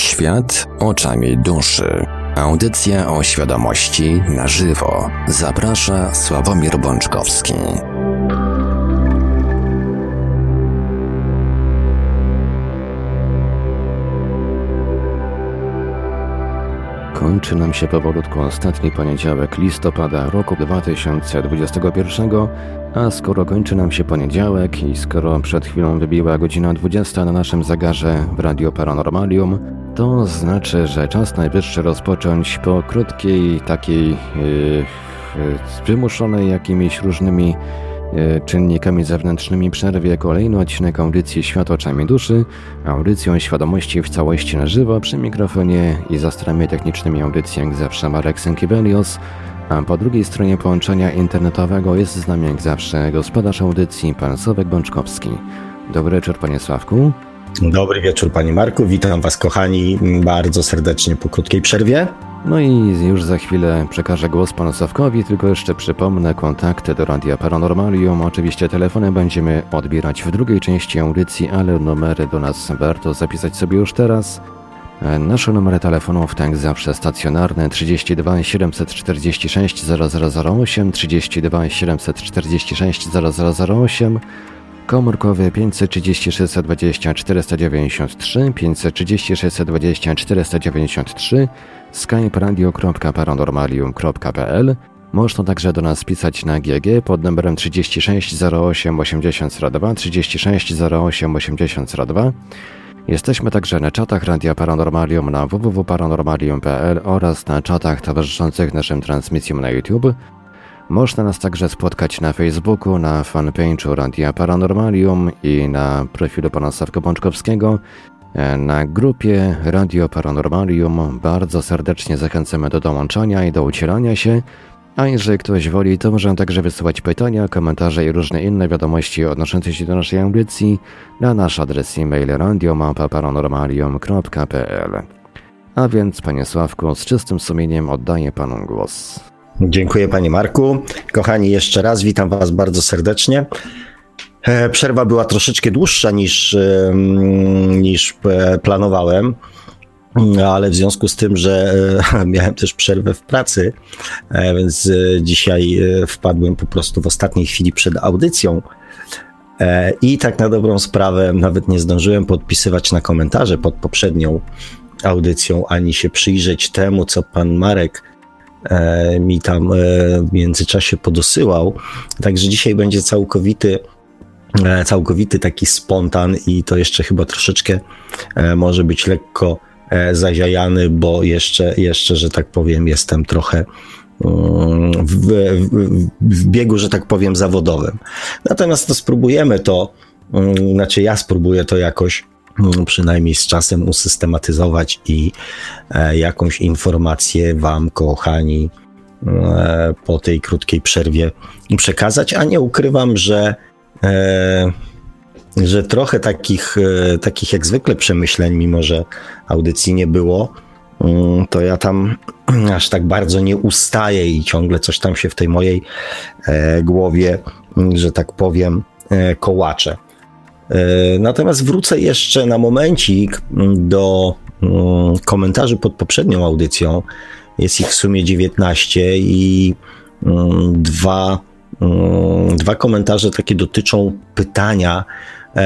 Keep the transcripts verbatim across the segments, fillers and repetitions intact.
Świat oczami duszy. Audycja o świadomości na żywo. Zaprasza Sławomir Bączkowski. Kończy nam się powolutku ostatni poniedziałek listopada roku dwa tysiące dwudziestego pierwszego, a skoro kończy nam się poniedziałek i skoro przed chwilą wybiła godzina dwudziesta na naszym zegarze w Radio Paranormalium, to znaczy, że czas najwyższy rozpocząć po krótkiej, takiej yy, wymuszonej jakimiś różnymi czynnikami zewnętrznymi przerwie kolejny odcinek audycji Świat oczami duszy, audycją świadomości w całości na żywo, przy mikrofonie i za stronami technicznymi audycji jak zawsze Marek Sękibelios, a po drugiej stronie połączenia internetowego jest z nami jak zawsze gospodarz audycji pan Sławek Bączkowski. Dobry wieczór panie Sławku. Dobry wieczór panie Marku, witam was kochani bardzo serdecznie po krótkiej przerwie. No i już za chwilę przekażę głos panu Sławkowi, tylko jeszcze przypomnę kontakty do Radia Paranormalium. Oczywiście telefony będziemy odbierać w drugiej części audycji, ale numery do nas warto zapisać sobie już teraz. Nasze numery telefonów, tak zawsze stacjonarne, trzydzieści dwa siedemset czterdzieści sześć zero zero zero osiem, trzydzieści dwa siedemset czterdzieści sześć zero zero zero osiem, komórkowy pięćset trzydzieści sześć dwadzieścia czterysta dziewięćdziesiąt trzy, pięćset trzydzieści sześć dwadzieścia czterysta dziewięćdziesiąt trzy, Skype radio kropka paranormalium kropka p l. Można także do nas pisać na G G pod numerem trzydzieści sześć zero osiem osiemdziesiąt dwa, trzydzieści sześć zero osiem osiemdziesiąt dwa. Jesteśmy także na czatach Radia Paranormalium na w w w kropka paranormalium kropka p l oraz na czatach towarzyszących naszym transmisjom na YouTube. Można nas także spotkać na Facebooku, na fanpage'u Radia Paranormalium i na profilu pana Sławka Bączkowskiego. Na grupie Radio Paranormalium bardzo serdecznie zachęcamy do dołączania i do udzielania się, a jeżeli ktoś woli, to możemy także wysyłać pytania, komentarze i różne inne wiadomości odnoszące się do naszej audycji na nasz adres e-mail radio małpa paranormalium kropka p l. A więc panie Sławku, z czystym sumieniem oddaję panu głos. Dziękuję panie Marku. Kochani, jeszcze raz witam was bardzo serdecznie. Przerwa była troszeczkę dłuższa niż, niż planowałem, ale w związku z tym, że miałem też przerwę w pracy, więc dzisiaj wpadłem po prostu w ostatniej chwili przed audycją i tak na dobrą sprawę nawet nie zdążyłem podpisywać na komentarze pod poprzednią audycją, ani się przyjrzeć temu, co pan Marek mi tam w międzyczasie podosyłał. Także dzisiaj będzie całkowity całkowity taki spontan i to jeszcze chyba troszeczkę może być lekko zaziajany, bo jeszcze, jeszcze że tak powiem, jestem trochę w, w, w biegu, że tak powiem, zawodowym. Natomiast to spróbujemy to, znaczy ja spróbuję to jakoś przynajmniej z czasem usystematyzować i jakąś informację wam, kochani, po tej krótkiej przerwie przekazać, a nie ukrywam, że E, że trochę takich, e, takich jak zwykle przemyśleń, mimo że audycji nie było, um, to ja tam aż tak bardzo nie ustaję i ciągle coś tam się w tej mojej e, głowie, że tak powiem, e, kołacze. E, natomiast wrócę jeszcze na momencik do um, komentarzy pod poprzednią audycją. Jest ich w sumie dziewiętnaście i um, dwa Dwa komentarze takie dotyczą pytania,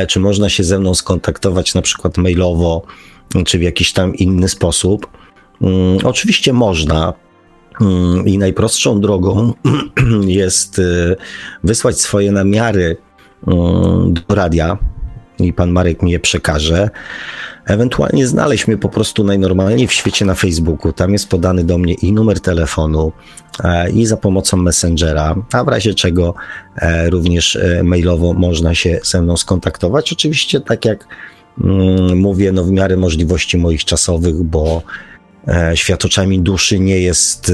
czy można się ze mną skontaktować na przykład mailowo, czy w jakiś tam inny sposób. Oczywiście można i najprostszą drogą jest wysłać swoje namiary do radia i pan Marek mi je przekaże. Ewentualnie znaleźć mnie po prostu najnormalniej w świecie na Facebooku. Tam jest podany do mnie i numer telefonu, i za pomocą Messengera, a w razie czego również mailowo można się ze mną skontaktować. Oczywiście tak jak mówię, no w miarę możliwości moich czasowych, bo Świat oczami duszy nie jest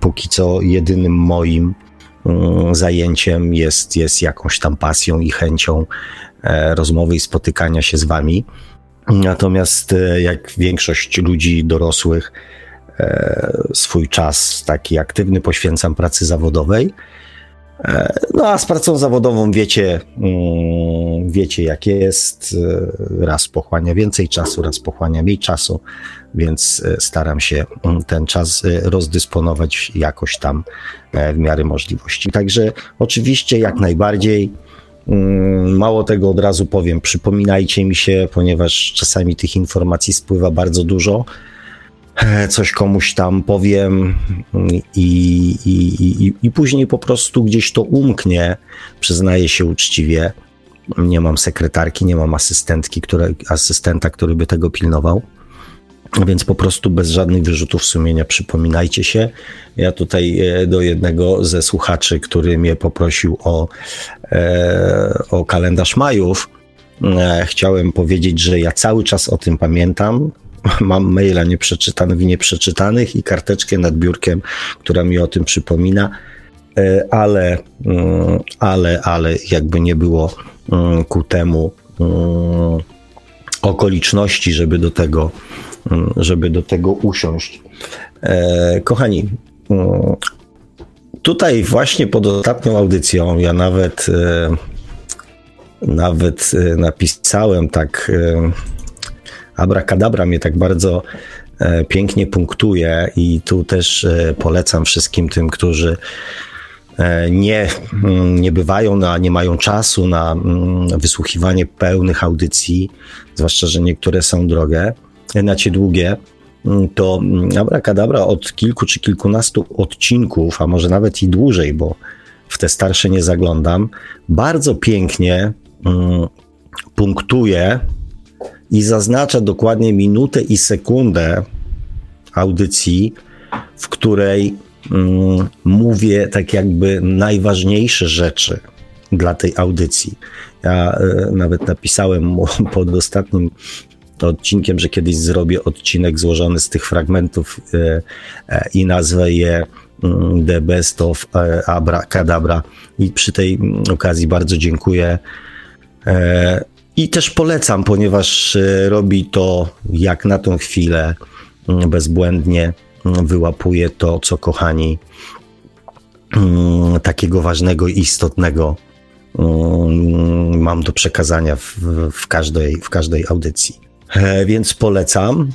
póki co jedynym moim zajęciem, jest, jest jakąś tam pasją i chęcią rozmowy i spotykania się z wami. Natomiast jak większość ludzi dorosłych, swój czas taki aktywny poświęcam pracy zawodowej, No a z pracą zawodową wiecie, wiecie jak jest, raz pochłania więcej czasu, raz pochłania mniej czasu, więc staram się ten czas rozdysponować jakoś tam w miarę możliwości. Także oczywiście jak najbardziej, mało tego od razu powiem, przypominajcie mi się, ponieważ czasami tych informacji spływa bardzo dużo. Coś komuś tam powiem i, i, i, i później po prostu gdzieś to umknie, przyznaję się uczciwie. Nie mam sekretarki, nie mam asystentki, które, asystenta, który by tego pilnował, więc po prostu bez żadnych wyrzutów sumienia przypominajcie się. Ja tutaj do jednego ze słuchaczy, który mnie poprosił o, o kalendarz Majów, chciałem powiedzieć, że ja cały czas o tym pamiętam. Mam maila nieprzeczytanych i nieprzeczytanych i karteczkę nad biurkiem, która mi o tym przypomina, ale, ale, ale jakby nie było ku temu okoliczności, żeby do tego, żeby do tego usiąść. Kochani, tutaj właśnie pod ostatnią audycją ja nawet, nawet napisałem tak... Abracadabra mnie tak bardzo e, pięknie punktuje i tu też e, polecam wszystkim tym, którzy e, nie, nie bywają, na, nie mają czasu na mm, wysłuchiwanie pełnych audycji, zwłaszcza że niektóre są drogie, znaczy długie, to Abracadabra od kilku czy kilkunastu odcinków, a może nawet i dłużej, bo w te starsze nie zaglądam, bardzo pięknie mm, punktuje i zaznacza dokładnie minutę i sekundę audycji, w której mm, mówię tak jakby najważniejsze rzeczy dla tej audycji. Ja y, nawet napisałem mu pod ostatnim odcinkiem, że kiedyś zrobię odcinek złożony z tych fragmentów y, y, i nazwę je The Best of Abracadabra. I przy tej okazji bardzo dziękuję. Y, I też polecam, ponieważ robi to, jak na tą chwilę, bezbłędnie, wyłapuje to, co kochani, takiego ważnego i istotnego mam do przekazania w, w, każdej, w każdej audycji. Więc polecam.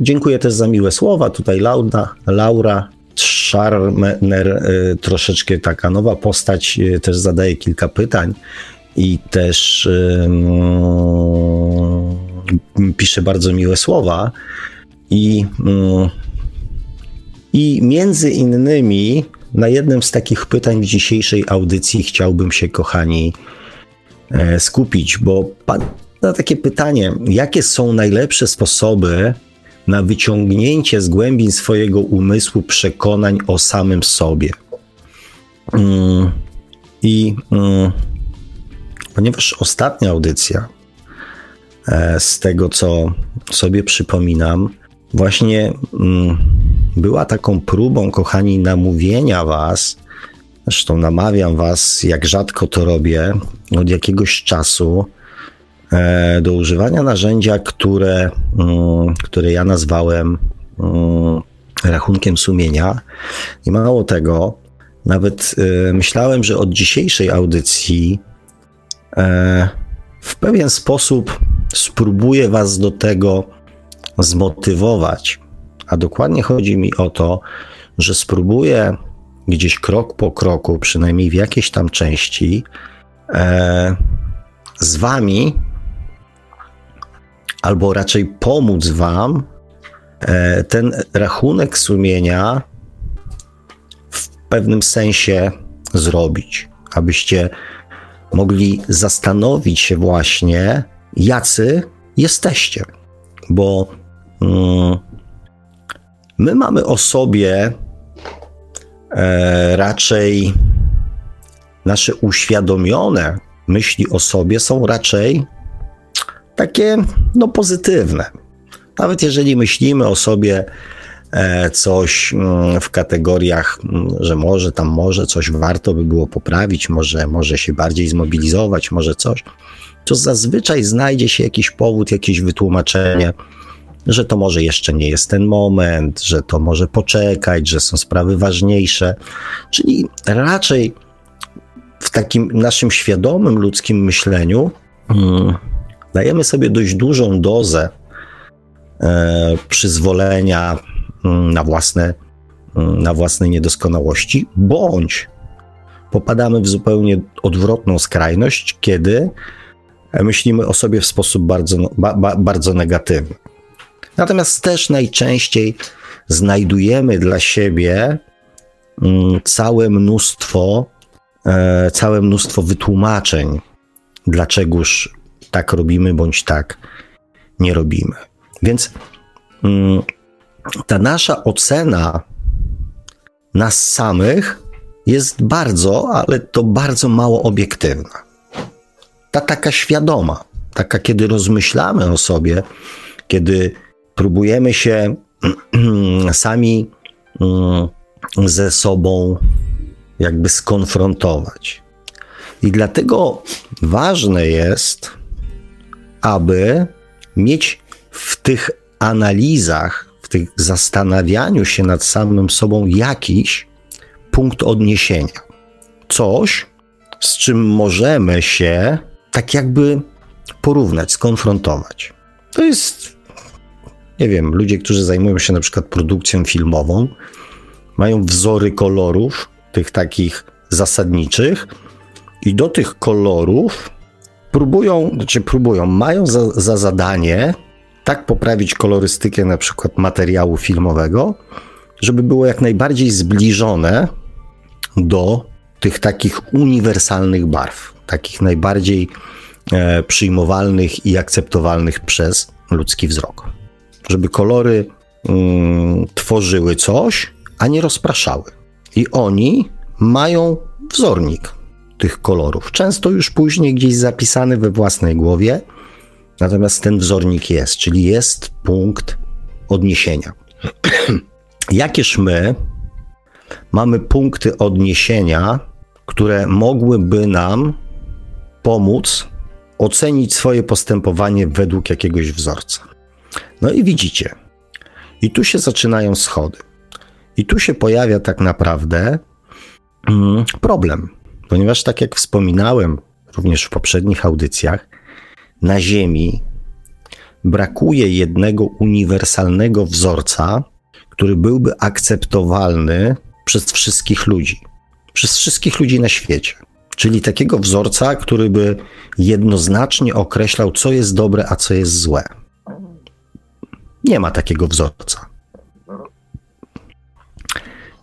Dziękuję też za miłe słowa. Tutaj Laura, Laura Szarmer, troszeczkę taka nowa postać, też zadaje kilka pytań. I też um, pisze bardzo miłe słowa i, um, i między innymi na jednym z takich pytań w dzisiejszej audycji chciałbym się, kochani, e, skupić, bo pada takie pytanie, jakie są najlepsze sposoby na wyciągnięcie z głębin swojego umysłu przekonań o samym sobie. Um, I... Um, Ponieważ ostatnia audycja, z tego co sobie przypominam, właśnie była taką próbą, kochani, namówienia was, zresztą namawiam was, jak rzadko to robię, od jakiegoś czasu do używania narzędzia, które, które ja nazwałem rachunkiem sumienia. I mało tego, nawet myślałem, że od dzisiejszej audycji w pewien sposób spróbuję was do tego zmotywować, a dokładnie chodzi mi o to, że spróbuję gdzieś krok po kroku, przynajmniej w jakiejś tam części, z wami, albo raczej pomóc wam ten rachunek sumienia w pewnym sensie zrobić, abyście mogli zastanowić się właśnie, jacy jesteście, bo mm, my mamy o sobie e, raczej nasze uświadomione myśli o sobie są raczej takie no pozytywne. Nawet jeżeli myślimy o sobie e, coś mm, w kategoriach, że może tam może coś warto by było poprawić, może, może się bardziej zmobilizować, może coś, to zazwyczaj znajdzie się jakiś powód, jakieś wytłumaczenie, że to może jeszcze nie jest ten moment, że to może poczekać, że są sprawy ważniejsze, czyli raczej w takim naszym świadomym ludzkim myśleniu hmm, dajemy sobie dość dużą dozę e, przyzwolenia m, na własne, m, na własne niedoskonałości, bądź popadamy w zupełnie odwrotną skrajność, kiedy myślimy o sobie w sposób bardzo, ba, ba, bardzo negatywny. Natomiast też najczęściej znajdujemy dla siebie całe mnóstwo, całe mnóstwo wytłumaczeń, dlaczegoż tak robimy, bądź tak nie robimy. Więc ta nasza ocena nas samych jest bardzo, ale to bardzo mało obiektywna. Ta taka świadoma, taka kiedy rozmyślamy o sobie, kiedy próbujemy się sami ze sobą jakby skonfrontować. I dlatego ważne jest, aby mieć w tych analizach, w tych zastanawianiu się nad samym sobą jakiś punkt odniesienia. Coś, z czym możemy się tak jakby porównać, skonfrontować. To jest, nie wiem, ludzie, którzy zajmują się na przykład produkcją filmową, mają wzory kolorów, tych takich zasadniczych i do tych kolorów próbują, znaczy próbują, mają za, za zadanie tak poprawić kolorystykę na przykład materiału filmowego, żeby było jak najbardziej zbliżone do tych takich uniwersalnych barw, takich najbardziej e, przyjmowalnych i akceptowalnych przez ludzki wzrok. Żeby kolory mm, tworzyły coś, a nie rozpraszały. I oni mają wzornik tych kolorów. Często już później gdzieś zapisany we własnej głowie, natomiast ten wzornik jest, czyli jest punkt odniesienia. Jakież my mamy punkty odniesienia, które mogłyby nam pomóc ocenić swoje postępowanie według jakiegoś wzorca. No i widzicie, i tu się zaczynają schody. I tu się pojawia tak naprawdę problem, ponieważ tak jak wspominałem również w poprzednich audycjach, na Ziemi brakuje jednego uniwersalnego wzorca, który byłby akceptowalny przez wszystkich ludzi, przez wszystkich ludzi na świecie. Czyli takiego wzorca, który by jednoznacznie określał, co jest dobre, a co jest złe. Nie ma takiego wzorca.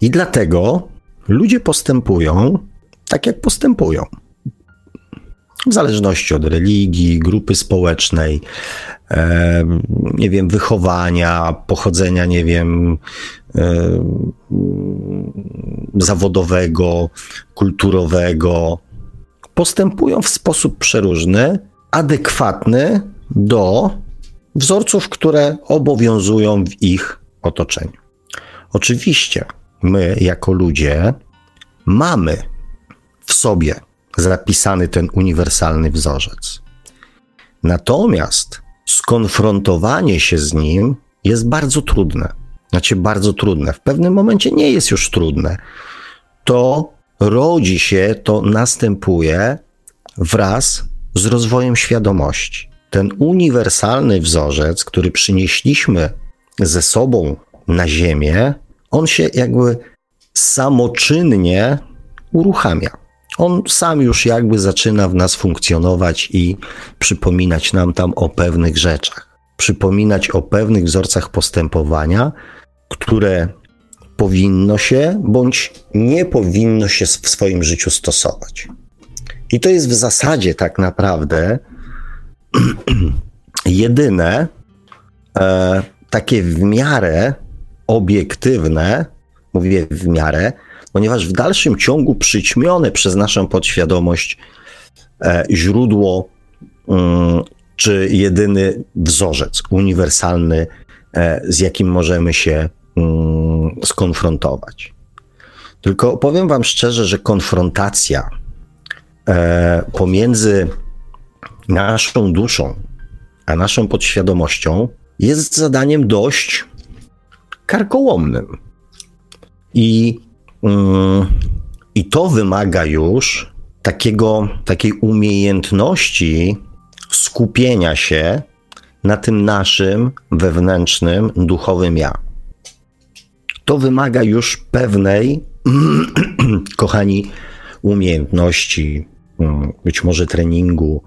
I dlatego ludzie postępują tak, jak postępują. W zależności od religii, grupy społecznej, e, nie wiem, wychowania, pochodzenia, nie wiem, e, zawodowego, kulturowego. Postępują w sposób przeróżny, adekwatny do wzorców, które obowiązują w ich otoczeniu. Oczywiście my, jako ludzie, mamy w sobie zapisany ten uniwersalny wzorzec. Natomiast skonfrontowanie się z nim jest bardzo trudne. Znaczy bardzo trudne. W pewnym momencie nie jest już trudne. To rodzi się, to następuje wraz z rozwojem świadomości. Ten uniwersalny wzorzec, który przynieśliśmy ze sobą na Ziemię, on się jakby samoczynnie uruchamia. On sam już jakby zaczyna w nas funkcjonować i przypominać nam tam o pewnych rzeczach. Przypominać o pewnych wzorcach postępowania, które powinno się bądź nie powinno się w swoim życiu stosować. I to jest w zasadzie tak naprawdę jedyne e, takie w miarę obiektywne, mówię w miarę, ponieważ w dalszym ciągu przyćmione przez naszą podświadomość e, źródło y, czy jedyny wzorzec uniwersalny, e, z jakim możemy się y, skonfrontować. Tylko powiem wam szczerze, że konfrontacja e, pomiędzy naszą duszą a naszą podświadomością jest zadaniem dość karkołomnym. I I to wymaga już takiego, takiej umiejętności skupienia się na tym naszym wewnętrznym, duchowym ja. To wymaga już pewnej, kochani, umiejętności, być może treningu,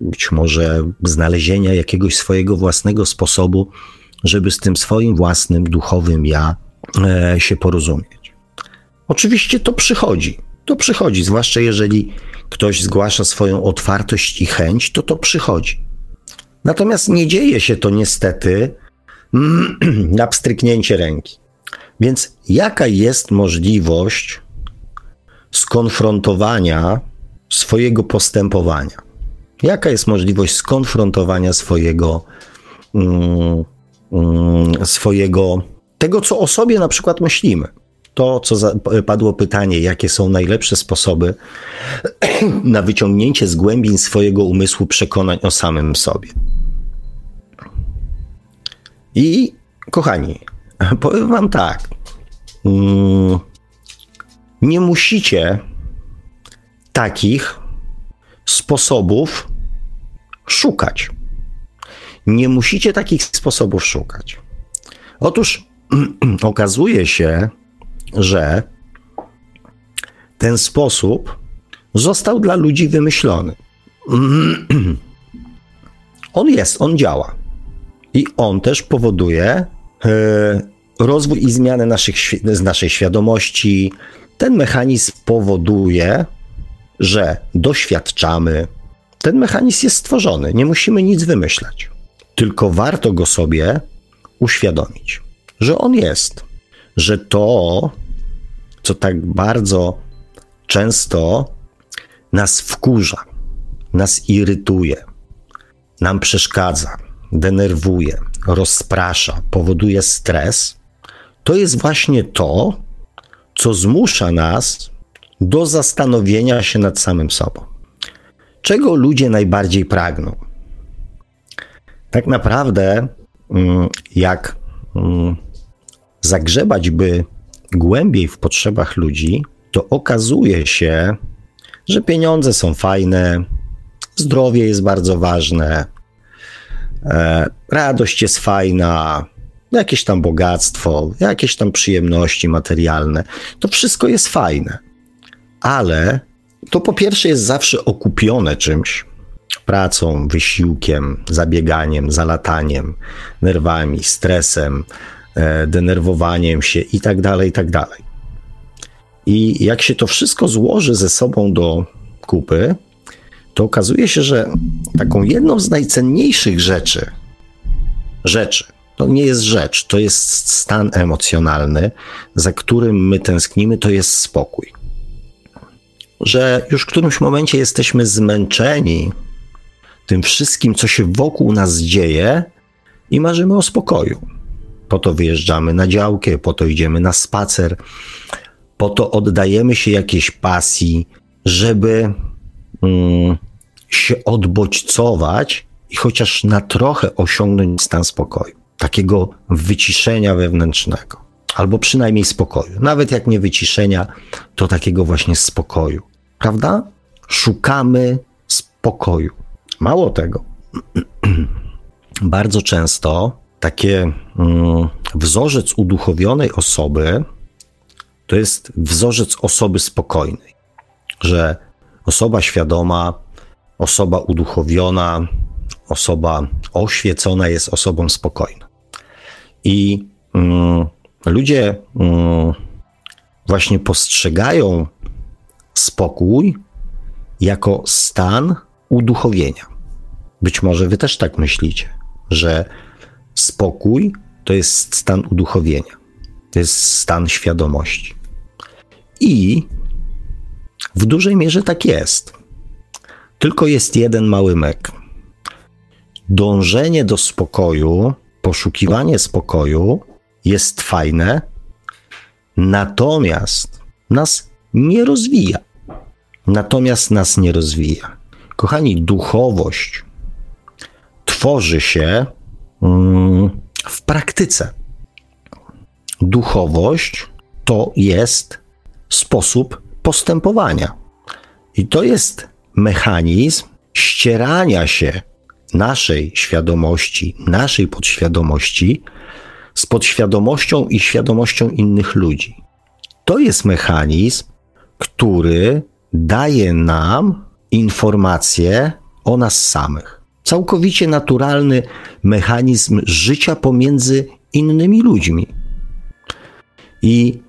być może znalezienia jakiegoś swojego własnego sposobu, żeby z tym swoim własnym duchowym ja się porozumieć. Oczywiście to przychodzi, to przychodzi, zwłaszcza jeżeli ktoś zgłasza swoją otwartość i chęć, to to przychodzi. Natomiast nie dzieje się to niestety na pstryknięcie ręki. Więc jaka jest możliwość skonfrontowania swojego postępowania? Jaka jest możliwość skonfrontowania swojego, mm, mm, swojego, tego, co o sobie na przykład myślimy? To, co za, padło pytanie, jakie są najlepsze sposoby na wyciągnięcie z głębin swojego umysłu przekonań o samym sobie. I kochani, powiem wam tak, mm, nie musicie takich sposobów szukać. Nie musicie takich sposobów szukać. Otóż okazuje się, że ten sposób został dla ludzi wymyślony. On jest, on działa. I on też powoduje yy, rozwój i zmianę naszych, z naszej świadomości. Ten mechanizm powoduje, że doświadczamy. Ten mechanizm jest stworzony, nie musimy nic wymyślać. Tylko warto go sobie uświadomić, że on jest, że to, co tak bardzo często nas wkurza, nas irytuje, nam przeszkadza, denerwuje, rozprasza, powoduje stres, to jest właśnie to, co zmusza nas do zastanowienia się nad samym sobą. Czego ludzie najbardziej pragną? Tak naprawdę, jak zagrzebać by głębiej w potrzebach ludzi, to okazuje się, że pieniądze są fajne, zdrowie jest bardzo ważne, radość jest fajna, jakieś tam bogactwo, jakieś tam przyjemności materialne. To wszystko jest fajne, ale to po pierwsze jest zawsze okupione czymś, pracą, wysiłkiem, zabieganiem, zalataniem, nerwami, stresem, denerwowaniem się i tak dalej, i tak dalej. I jak się to wszystko złoży ze sobą do kupy, to okazuje się, że taką jedną z najcenniejszych rzeczy, rzeczy, to nie jest rzecz, to jest stan emocjonalny, za którym my tęsknimy, to jest spokój. Że już w którymś momencie jesteśmy zmęczeni tym wszystkim, co się wokół nas dzieje i marzymy o spokoju. Po to wyjeżdżamy na działkę, po to idziemy na spacer, po to oddajemy się jakiejś pasji, żeby mm, się odbodźcować i chociaż na trochę osiągnąć stan spokoju, takiego wyciszenia wewnętrznego, albo przynajmniej spokoju. Nawet jak nie wyciszenia, to takiego właśnie spokoju, prawda? Szukamy spokoju. Mało tego, bardzo często takie mm, wzorzec uduchowionej osoby to jest wzorzec osoby spokojnej, że osoba świadoma, osoba uduchowiona, osoba oświecona jest osobą spokojną. I mm, ludzie mm, właśnie postrzegają spokój jako stan uduchowienia. Być może wy też tak myślicie, że spokój to jest stan uduchowienia, to jest stan świadomości. I w dużej mierze tak jest. Tylko jest jeden mały myk. Dążenie do spokoju, poszukiwanie spokoju jest fajne, natomiast nas nie rozwija. Natomiast nas nie rozwija. Kochani, duchowość tworzy się w praktyce. Duchowość to jest sposób postępowania. I to jest mechanizm ścierania się naszej świadomości, naszej podświadomości z podświadomością i świadomością innych ludzi. To jest mechanizm, który daje nam informacje o nas samych. Całkowicie naturalny mechanizm życia pomiędzy innymi ludźmi. I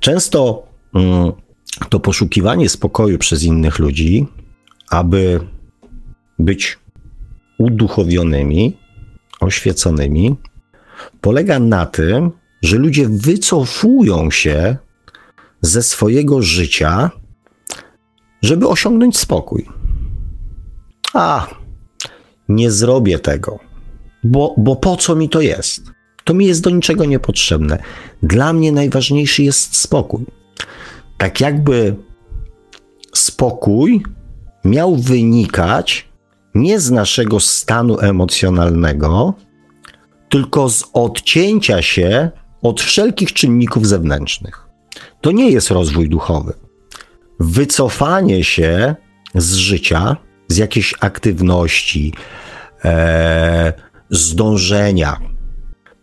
często mm, to poszukiwanie spokoju przez innych ludzi, aby być uduchowionymi, oświeconymi, polega na tym, że ludzie wycofują się ze swojego życia, żeby osiągnąć spokój. A, nie zrobię tego, bo, bo po co mi to jest? To mi jest do niczego niepotrzebne. Dla mnie najważniejszy jest spokój. Tak jakby spokój miał wynikać nie z naszego stanu emocjonalnego, tylko z odcięcia się od wszelkich czynników zewnętrznych. To nie jest rozwój duchowy. Wycofanie się z życia, z jakiejś aktywności, e, z dążenia,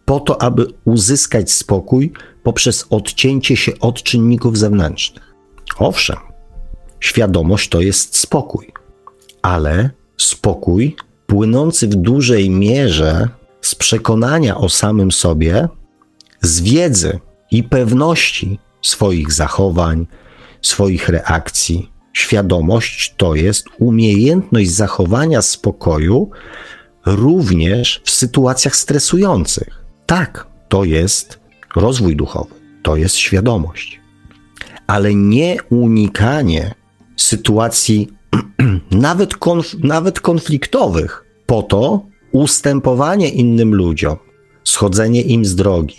po to, aby uzyskać spokój poprzez odcięcie się od czynników zewnętrznych. Owszem, świadomość to jest spokój, ale spokój płynący w dużej mierze z przekonania o samym sobie, z wiedzy i pewności swoich zachowań, swoich reakcji. Świadomość to jest umiejętność zachowania spokoju również w sytuacjach stresujących. Tak, to jest rozwój duchowy, to jest świadomość, ale nie unikanie sytuacji nawet, konf- nawet konfliktowych po to, ustępowanie innym ludziom, schodzenie im z drogi,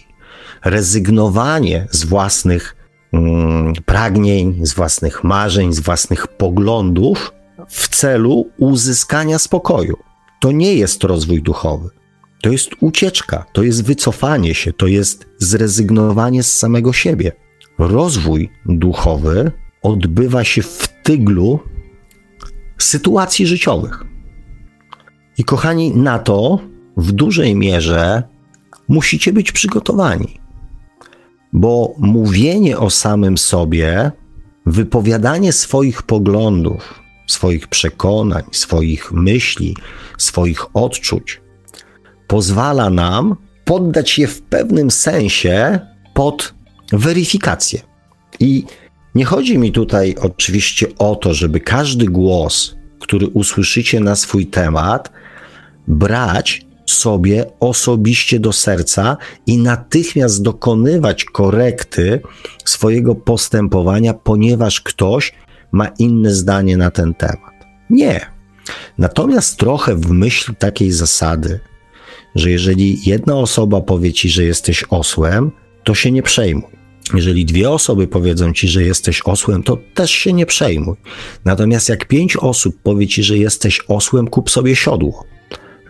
rezygnowanie z własnych mm, pragnień, z własnych marzeń, z własnych poglądów w celu uzyskania spokoju. To nie jest rozwój duchowy. To jest ucieczka, to jest wycofanie się, to jest zrezygnowanie z samego siebie. Rozwój duchowy odbywa się w tyglu sytuacji życiowych. I kochani, na to w dużej mierze musicie być przygotowani, bo mówienie o samym sobie, wypowiadanie swoich poglądów, swoich przekonań, swoich myśli, swoich odczuć pozwala nam poddać je w pewnym sensie pod weryfikację. I nie chodzi mi tutaj oczywiście o to, żeby każdy głos, który usłyszycie na swój temat, brać sobie osobiście do serca i natychmiast dokonywać korekty swojego postępowania, ponieważ ktoś ma inne zdanie na ten temat. Nie. Natomiast trochę w myśl takiej zasady, że jeżeli jedna osoba powie ci, że jesteś osłem, to się nie przejmuj. Jeżeli dwie osoby powiedzą ci, że jesteś osłem, to też się nie przejmuj. Natomiast jak pięć osób powie ci, że jesteś osłem, kup sobie siodło.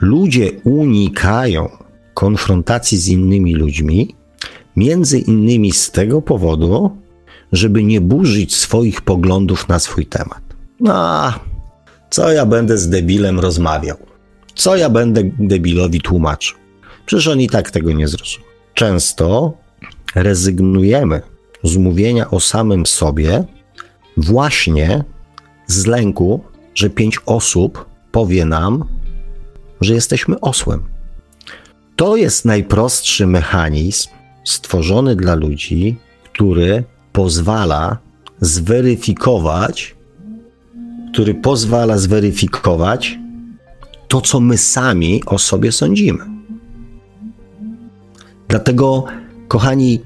Ludzie unikają konfrontacji z innymi ludźmi, między innymi z tego powodu, żeby nie burzyć swoich poglądów na swój temat. A, co ja będę z debilem rozmawiał? Co ja będę debilowi tłumaczył? Przecież on i tak tego nie zrozumie. Często rezygnujemy z mówienia o samym sobie właśnie z lęku, że pięć osób powie nam, że jesteśmy osłem. To jest najprostszy mechanizm stworzony dla ludzi, który pozwala zweryfikować, który pozwala zweryfikować to, co my sami o sobie sądzimy. Dlatego, kochani,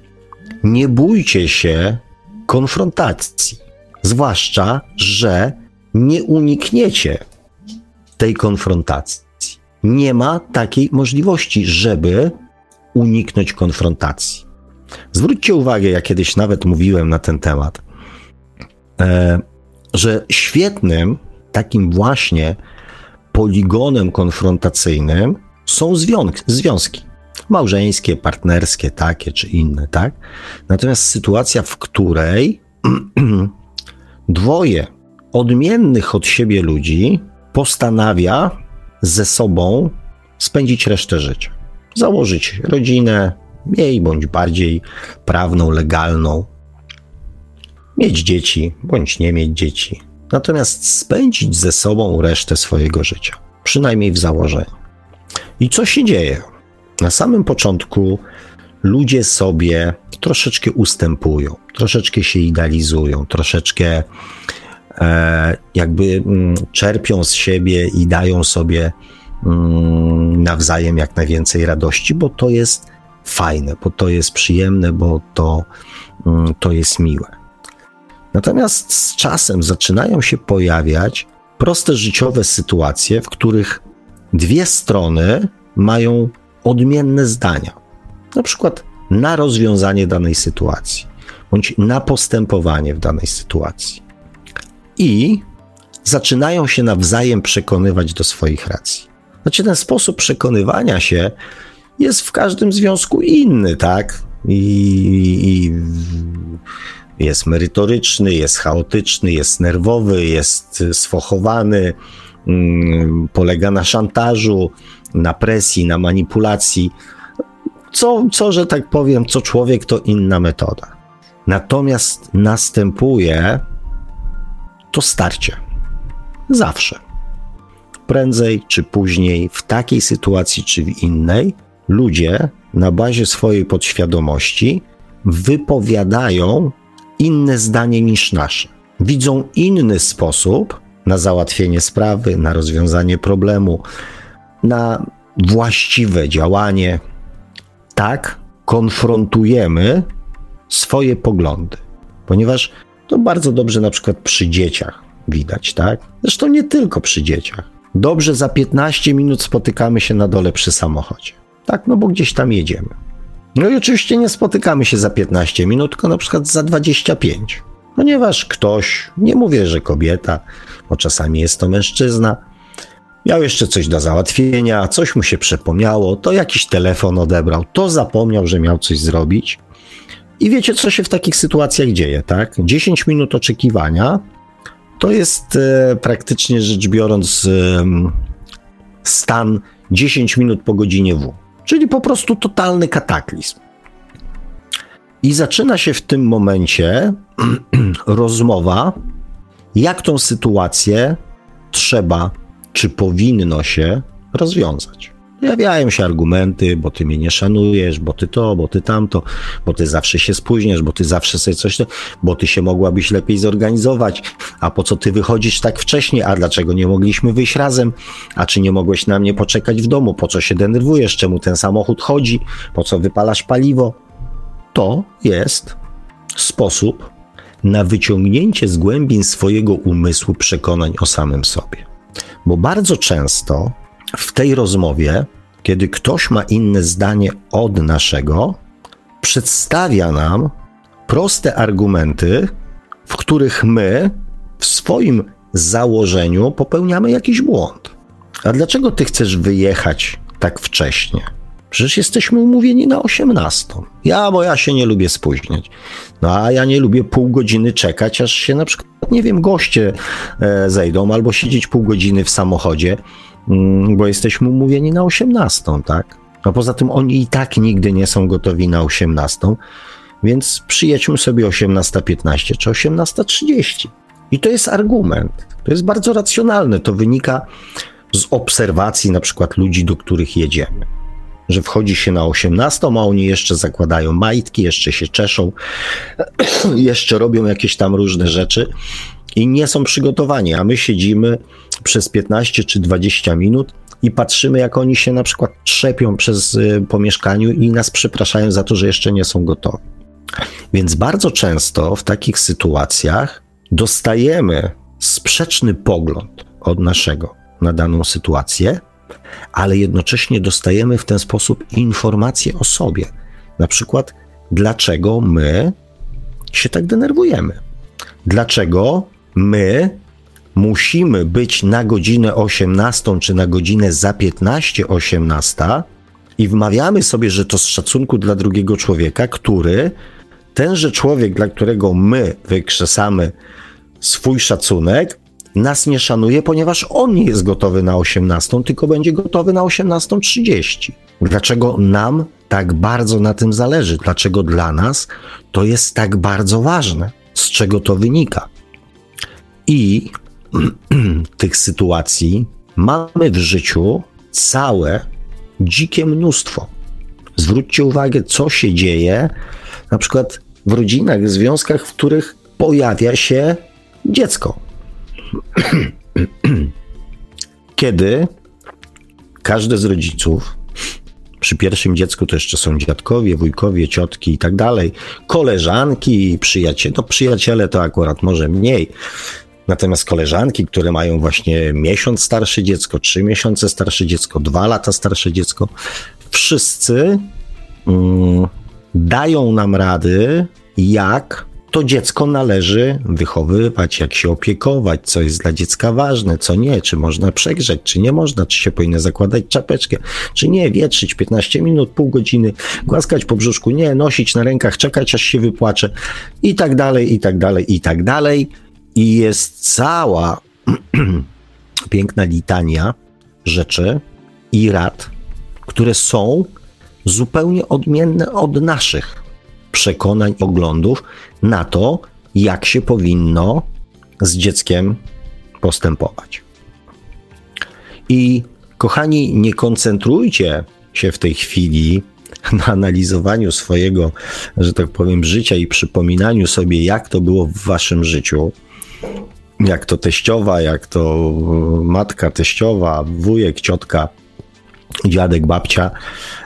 nie bójcie się konfrontacji, zwłaszcza, że nie unikniecie tej konfrontacji. Nie ma takiej możliwości, żeby uniknąć konfrontacji. Zwróćcie uwagę, ja kiedyś nawet mówiłem na ten temat, że świetnym takim właśnie poligonem konfrontacyjnym są związki. Małżeńskie, partnerskie, takie czy inne, tak? Natomiast sytuacja, w której dwoje odmiennych od siebie ludzi postanawia ze sobą spędzić resztę życia. Założyć rodzinę, mniej bądź bardziej prawną, legalną. Mieć dzieci bądź nie mieć dzieci. Natomiast spędzić ze sobą resztę swojego życia. Przynajmniej w założeniu. I co się dzieje? Na samym początku ludzie sobie troszeczkę ustępują, troszeczkę się idealizują, troszeczkę e, jakby m, czerpią z siebie i dają sobie m, nawzajem jak najwięcej radości, bo to jest fajne, bo to jest przyjemne, bo to, m, to jest miłe. Natomiast z czasem zaczynają się pojawiać proste życiowe sytuacje, w których dwie strony mają odmienne zdania, na przykład na rozwiązanie danej sytuacji, bądź na postępowanie w danej sytuacji. I zaczynają się nawzajem przekonywać do swoich racji. Znaczy ten sposób przekonywania się jest w każdym związku inny, tak? I, i, i jest merytoryczny, jest chaotyczny, jest nerwowy, jest sfochowany, mm, polega na szantażu, na presji, na manipulacji. Co, co, że tak powiem, co człowiek, to inna metoda. Natomiast następuje to starcie. Zawsze. Prędzej czy później, w takiej sytuacji czy w innej, ludzie na bazie swojej podświadomości wypowiadają inne zdanie niż nasze. Widzą inny sposób na załatwienie sprawy, na rozwiązanie problemu, na właściwe działanie. Tak konfrontujemy swoje poglądy, ponieważ to bardzo dobrze na przykład przy dzieciach widać, tak? Zresztą nie tylko przy dzieciach. Dobrze za piętnaście minut spotykamy się na dole przy samochodzie, tak? No bo gdzieś tam jedziemy. No i oczywiście nie spotykamy się za piętnaście minut, tylko na przykład za dwadzieścia pięć, ponieważ ktoś, nie mówię, że kobieta, bo czasami jest to mężczyzna, miał jeszcze coś do załatwienia, coś mu się przypomniało, to jakiś telefon odebrał, to zapomniał, że miał coś zrobić. I wiecie, co się w takich sytuacjach dzieje, tak? dziesięć minut oczekiwania to jest e, praktycznie rzecz biorąc e, stan dziesięć minut po godzinie W, czyli po prostu totalny kataklizm. I zaczyna się w tym momencie rozmowa, jak tą sytuację trzeba czy powinno się rozwiązać. Pojawiają się argumenty, bo ty mnie nie szanujesz, bo ty to, bo ty tamto, bo ty zawsze się spóźniasz, bo ty zawsze sobie coś, bo ty się mogłabyś lepiej zorganizować, a po co ty wychodzisz tak wcześnie, a dlaczego nie mogliśmy wyjść razem, a czy nie mogłeś na mnie poczekać w domu, po co się denerwujesz, czemu ten samochód chodzi, po co wypalasz paliwo. To jest sposób na wyciągnięcie z głębin swojego umysłu przekonań o samym sobie. Bo bardzo często w tej rozmowie, kiedy ktoś ma inne zdanie od naszego, przedstawia nam proste argumenty, w których my w swoim założeniu popełniamy jakiś błąd. A dlaczego ty chcesz wyjechać tak wcześnie? Przecież jesteśmy umówieni na osiemnastą. Ja, bo ja się nie lubię spóźniać. No a ja nie lubię pół godziny czekać, aż się na przykład, nie wiem, goście e, zejdą, albo siedzieć pół godziny w samochodzie, mm, bo jesteśmy umówieni na osiemnastą, tak? No poza tym oni i tak nigdy nie są gotowi na osiemnastą, więc przyjedźmy sobie osiemnasta piętnaście czy osiemnasta trzydzieści. I to jest argument. To jest bardzo racjonalne. To wynika z obserwacji na przykład ludzi, do których jedziemy. Że wchodzi się na osiemnastą, a oni jeszcze zakładają majtki, jeszcze się czeszą, jeszcze robią jakieś tam różne rzeczy i nie są przygotowani, a my siedzimy przez piętnaście czy dwadzieścia minut i patrzymy, jak oni się na przykład trzepią przez y, po mieszkaniu i nas przepraszają za to, że jeszcze nie są gotowi. Więc bardzo często w takich sytuacjach dostajemy sprzeczny pogląd od naszego na daną sytuację, ale jednocześnie dostajemy w ten sposób informacje o sobie. Na przykład, dlaczego my się tak denerwujemy? Dlaczego my musimy być na godzinę osiemnastą czy na godzinę za piętnaście osiemnaście i wmawiamy sobie, że to z szacunku dla drugiego człowieka, który, tenże człowiek, dla którego my wykrzesamy swój szacunek, nas nie szanuje, ponieważ on nie jest gotowy na osiemnastą, tylko będzie gotowy na osiemnasta trzydzieści. Dlaczego nam tak bardzo na tym zależy? Dlaczego dla nas to jest tak bardzo ważne? Z czego to wynika? I tych sytuacji mamy w życiu całe dzikie mnóstwo. Zwróćcie uwagę, co się dzieje na przykład w rodzinach, w związkach, w których pojawia się dziecko. Kiedy każdy z rodziców, przy pierwszym dziecku to jeszcze są dziadkowie, wujkowie, ciotki i tak dalej, koleżanki, przyjaciele, no przyjaciele to akurat może mniej, natomiast koleżanki, które mają właśnie miesiąc starsze dziecko, trzy miesiące starsze dziecko, dwa lata starsze dziecko, wszyscy mm, dają nam rady, jak to dziecko należy wychowywać, jak się opiekować, co jest dla dziecka ważne, co nie, czy można przegrzać, czy nie można, czy się powinno zakładać czapeczkę, czy nie, wietrzyć piętnaście minut, pół godziny, głaskać po brzuszku, nie, nosić na rękach, czekać aż się wypłacze i tak dalej, i tak dalej, i tak dalej. I jest cała piękna litania rzeczy i rad, które są zupełnie odmienne od naszych przekonań, oglądów na to, jak się powinno z dzieckiem postępować. I kochani, nie koncentrujcie się w tej chwili na analizowaniu swojego, że tak powiem, życia i przypominaniu sobie, jak to było w waszym życiu, jak to teściowa, jak to matka teściowa, wujek, ciotka, dziadek, babcia,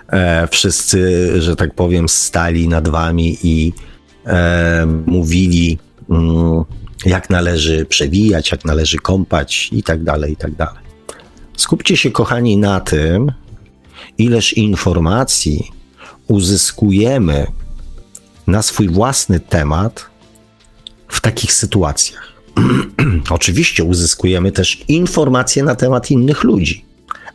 e, wszyscy, że tak powiem, stali nad wami i e, mówili, mm, jak należy przewijać, jak należy kąpać i tak dalej, i tak dalej. Skupcie się, kochani, na tym, ileż informacji uzyskujemy na swój własny temat w takich sytuacjach. Oczywiście uzyskujemy też informacje na temat innych ludzi,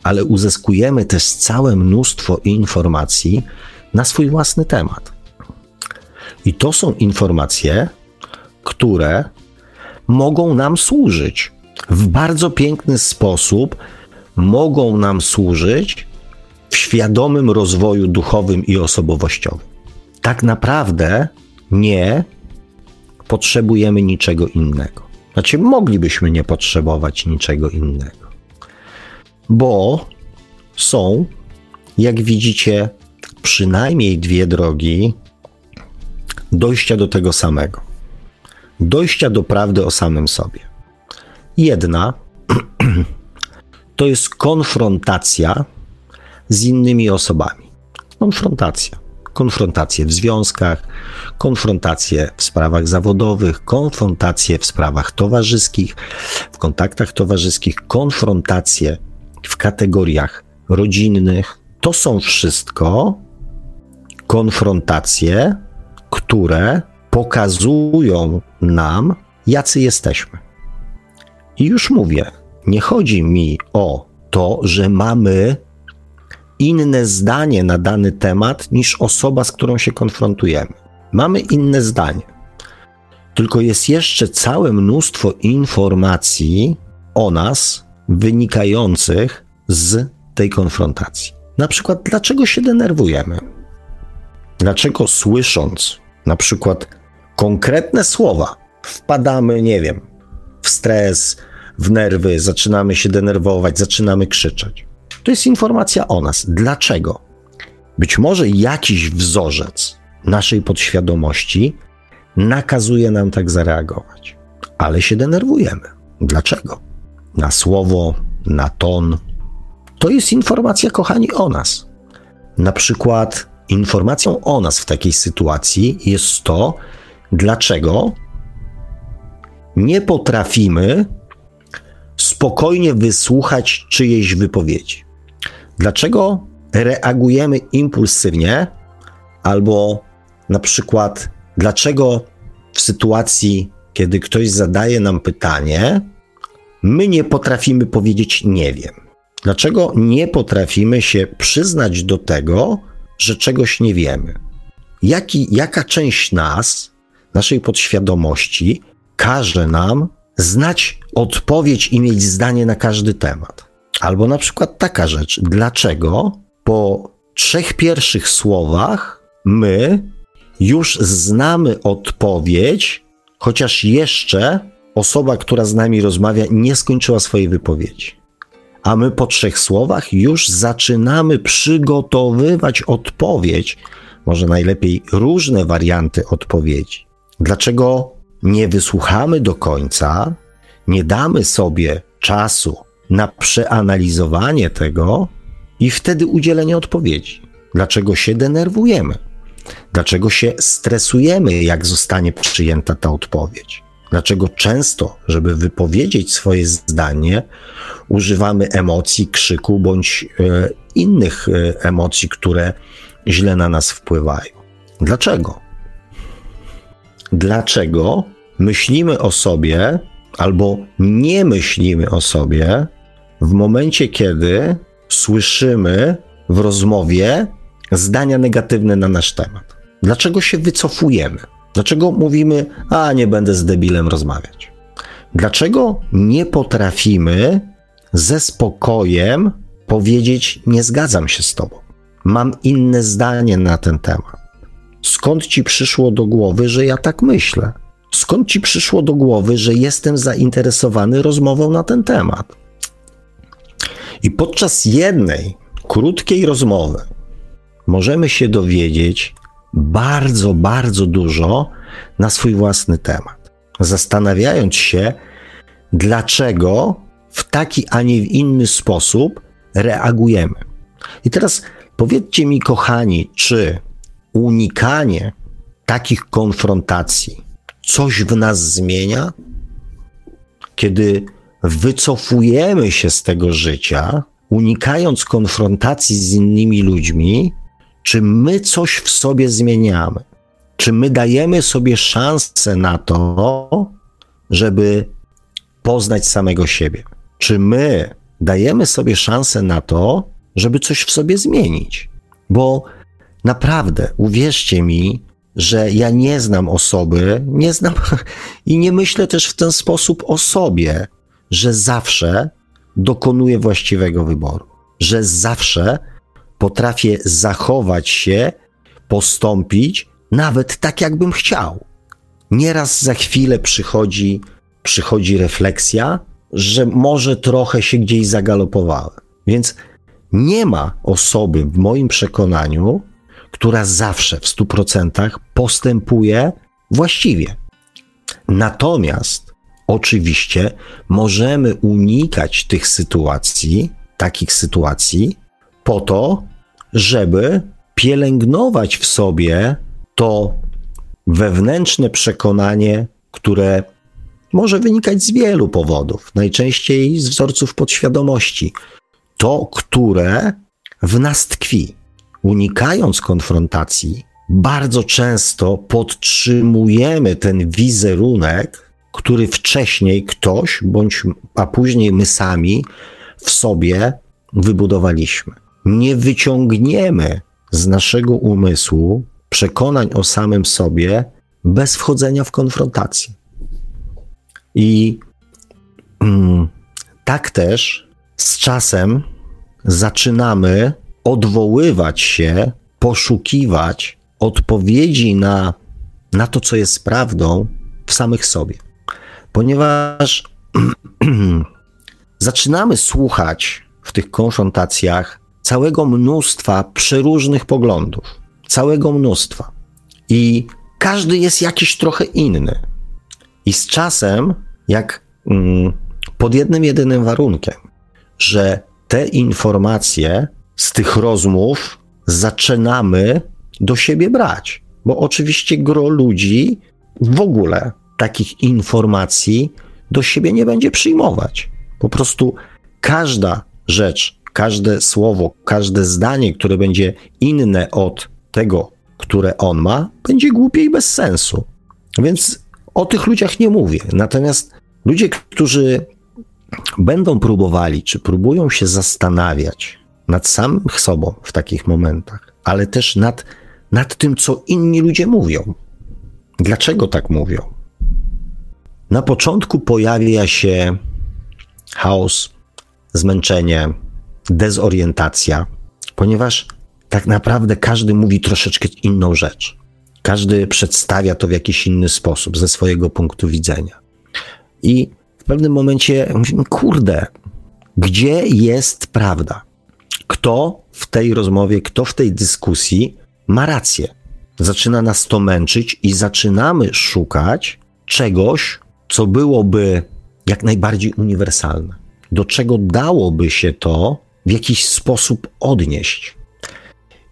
ale uzyskujemy też całe mnóstwo informacji na swój własny temat. I to są informacje, które mogą nam służyć. W bardzo piękny sposób mogą nam służyć w świadomym rozwoju duchowym i osobowościowym. Tak naprawdę nie potrzebujemy niczego innego. Znaczy, moglibyśmy nie potrzebować niczego innego, bo są, jak widzicie, przynajmniej dwie drogi dojścia do tego samego. Dojścia do prawdy o samym sobie. Jedna to jest konfrontacja z innymi osobami. Konfrontacja. Konfrontacje w związkach, konfrontacje w sprawach zawodowych, konfrontacje w sprawach towarzyskich, w kontaktach towarzyskich, konfrontacje w kategoriach rodzinnych. To są wszystko konfrontacje, które pokazują nam, jacy jesteśmy. I już mówię, nie chodzi mi o to, że mamy inne zdanie na dany temat niż osoba, z którą się konfrontujemy. Mamy inne zdanie. Tylko jest jeszcze całe mnóstwo informacji o nas wynikających z tej konfrontacji. Na przykład, dlaczego się denerwujemy? Dlaczego słysząc na przykład konkretne słowa wpadamy, nie wiem, w stres, w nerwy, zaczynamy się denerwować, zaczynamy krzyczeć. To jest informacja o nas. Dlaczego? Być może jakiś wzorzec naszej podświadomości nakazuje nam tak zareagować, ale się denerwujemy. Dlaczego? Na słowo, na ton. To jest informacja, kochani, o nas. Na przykład informacją o nas w takiej sytuacji jest to, dlaczego nie potrafimy spokojnie wysłuchać czyjejś wypowiedzi. Dlaczego reagujemy impulsywnie, albo na przykład dlaczego w sytuacji, kiedy ktoś zadaje nam pytanie, my nie potrafimy powiedzieć nie wiem. Dlaczego nie potrafimy się przyznać do tego, że czegoś nie wiemy? Jaki, jaka część nas, naszej podświadomości, każe nam znać odpowiedź i mieć zdanie na każdy temat. Albo na przykład taka rzecz. Dlaczego po trzech pierwszych słowach my już znamy odpowiedź, chociaż jeszcze osoba, która z nami rozmawia, nie skończyła swojej wypowiedzi. A my po trzech słowach już zaczynamy przygotowywać odpowiedź, może najlepiej różne warianty odpowiedzi. Dlaczego nie wysłuchamy do końca, nie damy sobie czasu na przeanalizowanie tego i wtedy udzielenie odpowiedzi? Dlaczego się denerwujemy? Dlaczego się stresujemy, jak zostanie przyjęta ta odpowiedź? Dlaczego często, żeby wypowiedzieć swoje zdanie, używamy emocji, krzyku bądź e, innych e, emocji, które źle na nas wpływają? Dlaczego? Dlaczego myślimy o sobie albo nie myślimy o sobie w momencie, kiedy słyszymy w rozmowie zdania negatywne na nasz temat? Dlaczego się wycofujemy? Dlaczego mówimy, a nie będę z debilem rozmawiać? Dlaczego nie potrafimy ze spokojem powiedzieć, nie zgadzam się z tobą, mam inne zdanie na ten temat? Skąd ci przyszło do głowy, że ja tak myślę? Skąd ci przyszło do głowy, że jestem zainteresowany rozmową na ten temat? I podczas jednej krótkiej rozmowy możemy się dowiedzieć bardzo, bardzo dużo na swój własny temat. Zastanawiając się, dlaczego w taki, a nie w inny sposób reagujemy. I teraz powiedzcie mi, kochani, czy unikanie takich konfrontacji coś w nas zmienia? Kiedy wycofujemy się z tego życia, unikając konfrontacji z innymi ludźmi, czy my coś w sobie zmieniamy? Czy my dajemy sobie szansę na to, żeby poznać samego siebie? Czy my dajemy sobie szansę na to, żeby coś w sobie zmienić? Bo naprawdę, uwierzcie mi, że ja nie znam osoby, nie znam i nie myślę też w ten sposób o sobie, że zawsze dokonuję właściwego wyboru, że zawsze potrafię zachować się, postąpić nawet tak, jakbym chciał. Nieraz za chwilę przychodzi, przychodzi refleksja, że może trochę się gdzieś zagalopowałem. Więc nie ma osoby, w moim przekonaniu, która zawsze w stu procentach postępuje właściwie. Natomiast oczywiście możemy unikać tych sytuacji, takich sytuacji, po to, żeby pielęgnować w sobie to wewnętrzne przekonanie, które może wynikać z wielu powodów, najczęściej z wzorców podświadomości. To, które w nas tkwi. Unikając konfrontacji, bardzo często podtrzymujemy ten wizerunek, który wcześniej ktoś, bądź a później my sami w sobie wybudowaliśmy. Nie wyciągniemy z naszego umysłu przekonań o samym sobie bez wchodzenia w konfrontację. I mm, tak też z czasem zaczynamy odwoływać się, poszukiwać odpowiedzi na, na to, co jest prawdą w samych sobie. Ponieważ zaczynamy słuchać w tych konfrontacjach całego mnóstwa przeróżnych poglądów, całego mnóstwa. I każdy jest jakiś trochę inny. I z czasem, jak mm, pod jednym jedynym warunkiem, że te informacje z tych rozmów zaczynamy do siebie brać. Bo oczywiście gro ludzi w ogóle takich informacji do siebie nie będzie przyjmować. Po prostu każda rzecz, każde słowo, każde zdanie, które będzie inne od tego, które on ma, będzie głupie i bez sensu. Więc o tych ludziach nie mówię. Natomiast ludzie, którzy będą próbowali, czy próbują się zastanawiać nad samym sobą w takich momentach, ale też nad, nad tym, co inni ludzie mówią. Dlaczego tak mówią? Na początku pojawia się chaos, zmęczenie, dezorientacja, ponieważ tak naprawdę każdy mówi troszeczkę inną rzecz. Każdy przedstawia to w jakiś inny sposób, ze swojego punktu widzenia. I w pewnym momencie mówimy, kurde, gdzie jest prawda? Kto w tej rozmowie, kto w tej dyskusji ma rację? Zaczyna nas to męczyć i zaczynamy szukać czegoś, co byłoby jak najbardziej uniwersalne. Do czego dałoby się to w jakiś sposób odnieść.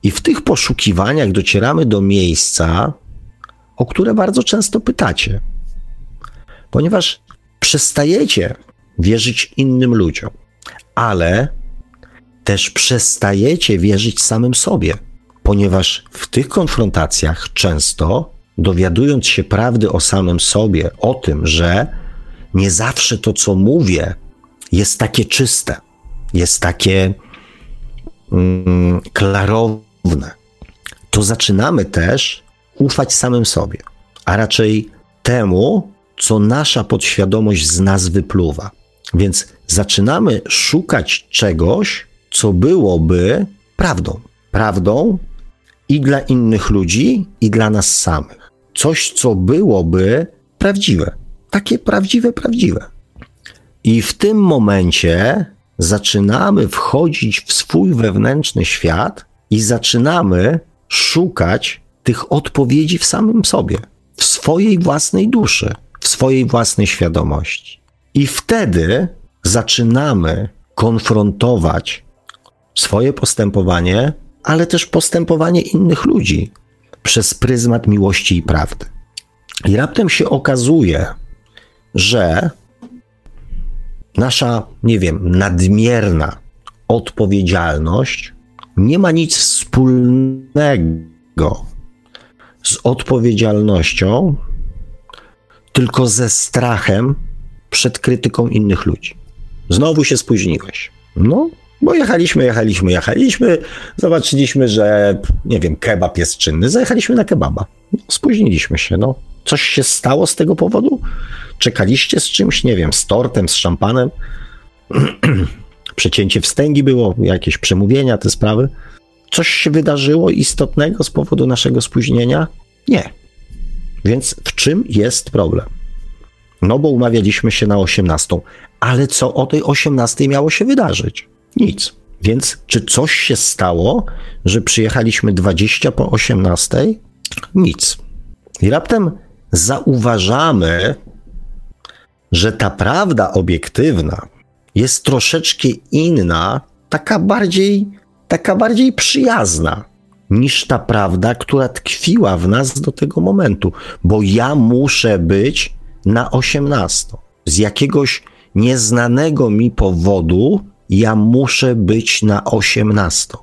I w tych poszukiwaniach docieramy do miejsca, o które bardzo często pytacie. Ponieważ przestajecie wierzyć innym ludziom, ale też przestajecie wierzyć samym sobie. Ponieważ w tych konfrontacjach często, dowiadując się prawdy o samym sobie, o tym, że nie zawsze to, co mówię, jest takie czyste, jest takie mm, klarowne, to zaczynamy też ufać samym sobie, a raczej temu, co nasza podświadomość z nas wypluwa. Więc zaczynamy szukać czegoś, co byłoby prawdą. Prawdą i dla innych ludzi, i dla nas samych. Coś, co byłoby prawdziwe. Takie prawdziwe, prawdziwe. I w tym momencie zaczynamy wchodzić w swój wewnętrzny świat i zaczynamy szukać tych odpowiedzi w samym sobie, w swojej własnej duszy, w swojej własnej świadomości. I wtedy zaczynamy konfrontować swoje postępowanie, ale też postępowanie innych ludzi przez pryzmat miłości i prawdy. I raptem się okazuje, że nasza, nie wiem, nadmierna odpowiedzialność nie ma nic wspólnego z odpowiedzialnością, tylko ze strachem przed krytyką innych ludzi. Znowu się spóźniłeś. No, bo jechaliśmy, jechaliśmy, jechaliśmy, zobaczyliśmy, że, nie wiem, kebab jest czynny, zajechaliśmy na kebaba. No, spóźniliśmy się, no. Coś się stało z tego powodu? Czekaliście z czymś, nie wiem, z tortem, z szampanem? Przecięcie wstęgi było, jakieś przemówienia, te sprawy. Coś się wydarzyło istotnego z powodu naszego spóźnienia? Nie. Więc w czym jest problem? No bo umawialiśmy się na osiemnastą, ale co o tej osiemnastej miało się wydarzyć? Nic. Więc czy coś się stało, że przyjechaliśmy dwadzieścia po osiemnastej? Nic. I raptem zauważamy, że ta prawda obiektywna jest troszeczkę inna, taka bardziej, taka bardziej przyjazna niż ta prawda, która tkwiła w nas do tego momentu. Bo ja muszę być na osiemnastą. Z jakiegoś nieznanego mi powodu ja muszę być na osiemnastą.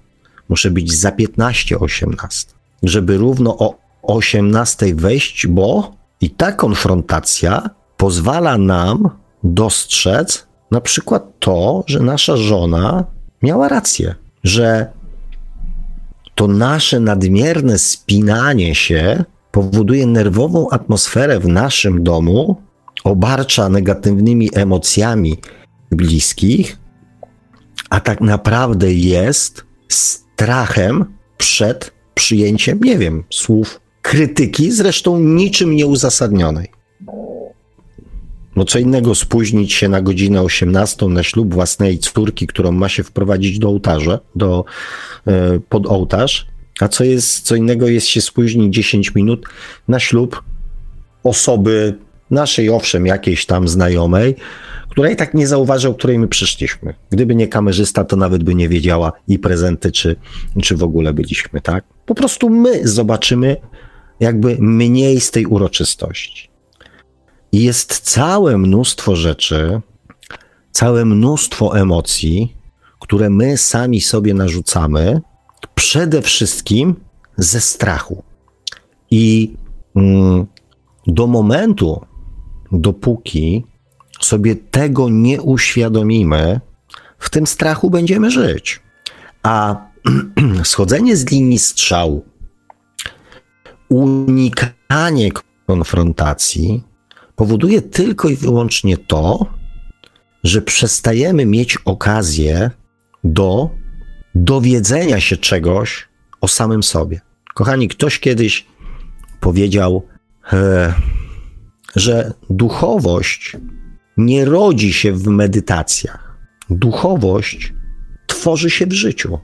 Muszę być za piętnaście osiemnaście, żeby równo o osiemnastej wejść, bo i ta konfrontacja pozwala nam dostrzec na przykład to, że nasza żona miała rację, że to nasze nadmierne spinanie się powoduje nerwową atmosferę w naszym domu, obarcza negatywnymi emocjami bliskich, a tak naprawdę jest strachem przed przyjęciem, nie wiem, słów krytyki, zresztą niczym nieuzasadnionej. No co innego spóźnić się na godzinę osiemnastą na ślub własnej córki, którą ma się wprowadzić do ołtarza, do, yy, pod ołtarz, a co jest, co innego jest się spóźnić dziesięć minut na ślub osoby naszej, owszem, jakiejś tam znajomej, której tak nie zauważył, której my przyszliśmy. Gdyby nie kamerzysta, to nawet by nie wiedziała i prezenty, czy, czy w ogóle byliśmy, tak? Po prostu my zobaczymy jakby mniej z tej uroczystości. I jest całe mnóstwo rzeczy, całe mnóstwo emocji, które my sami sobie narzucamy, przede wszystkim ze strachu. I mm, do momentu, dopóki sobie tego nie uświadomimy, w tym strachu będziemy żyć. A schodzenie z linii strzału, unikanie konfrontacji powoduje tylko i wyłącznie to, że przestajemy mieć okazję do dowiedzenia się czegoś o samym sobie. Kochani, ktoś kiedyś powiedział, e, że duchowość nie rodzi się w medytacjach. Duchowość tworzy się w życiu,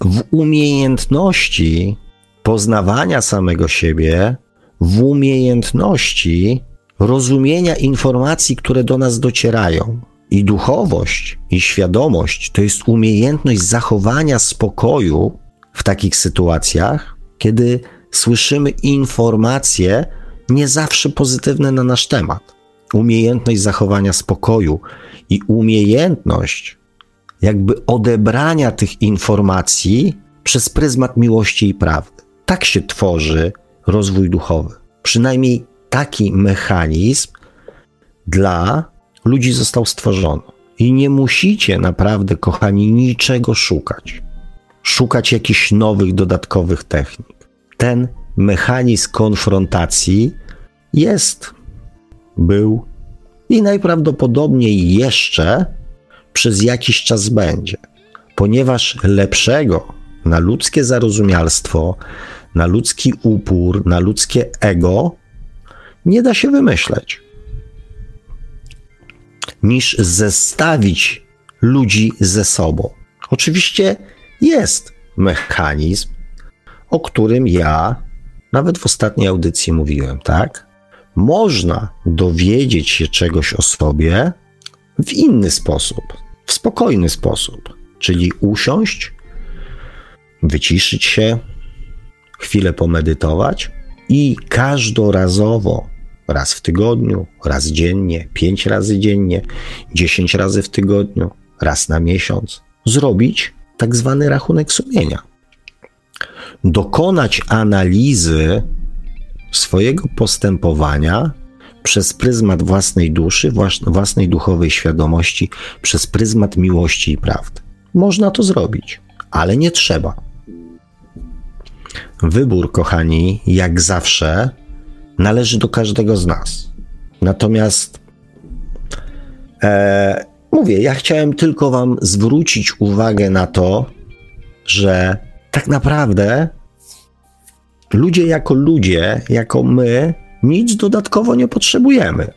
w umiejętności poznawania samego siebie, w umiejętności rozumienia informacji, które do nas docierają. I duchowość, i świadomość to jest umiejętność zachowania spokoju w takich sytuacjach, kiedy słyszymy informacje nie zawsze pozytywne na nasz temat. Umiejętność zachowania spokoju i umiejętność jakby odebrania tych informacji przez pryzmat miłości i prawdy. Tak się tworzy rozwój duchowy. Przynajmniej taki mechanizm dla ludzi został stworzony. I nie musicie naprawdę, kochani, niczego szukać. Szukać jakichś nowych, dodatkowych technik. Ten mechanizm konfrontacji jest, był i najprawdopodobniej jeszcze przez jakiś czas będzie. Ponieważ lepszego na ludzkie zarozumialstwo, na ludzki upór, na ludzkie ego nie da się wymyśleć, niż zestawić ludzi ze sobą. Oczywiście jest mechanizm, o którym ja nawet w ostatniej audycji mówiłem, tak? Można dowiedzieć się czegoś o sobie w inny sposób, w spokojny sposób, czyli usiąść, wyciszyć się, chwilę pomedytować i każdorazowo, raz w tygodniu, raz dziennie, pięć razy dziennie, dziesięć razy w tygodniu, raz na miesiąc, zrobić tak zwany rachunek sumienia. Dokonać analizy swojego postępowania przez pryzmat własnej duszy, własnej duchowej świadomości, przez pryzmat miłości i prawdy. Można to zrobić, ale nie trzeba. Wybór, kochani, jak zawsze, należy do każdego z nas. Natomiast e, mówię, ja chciałem tylko wam zwrócić uwagę na to, że tak naprawdę ludzie jako ludzie, jako my, nic dodatkowo nie potrzebujemy.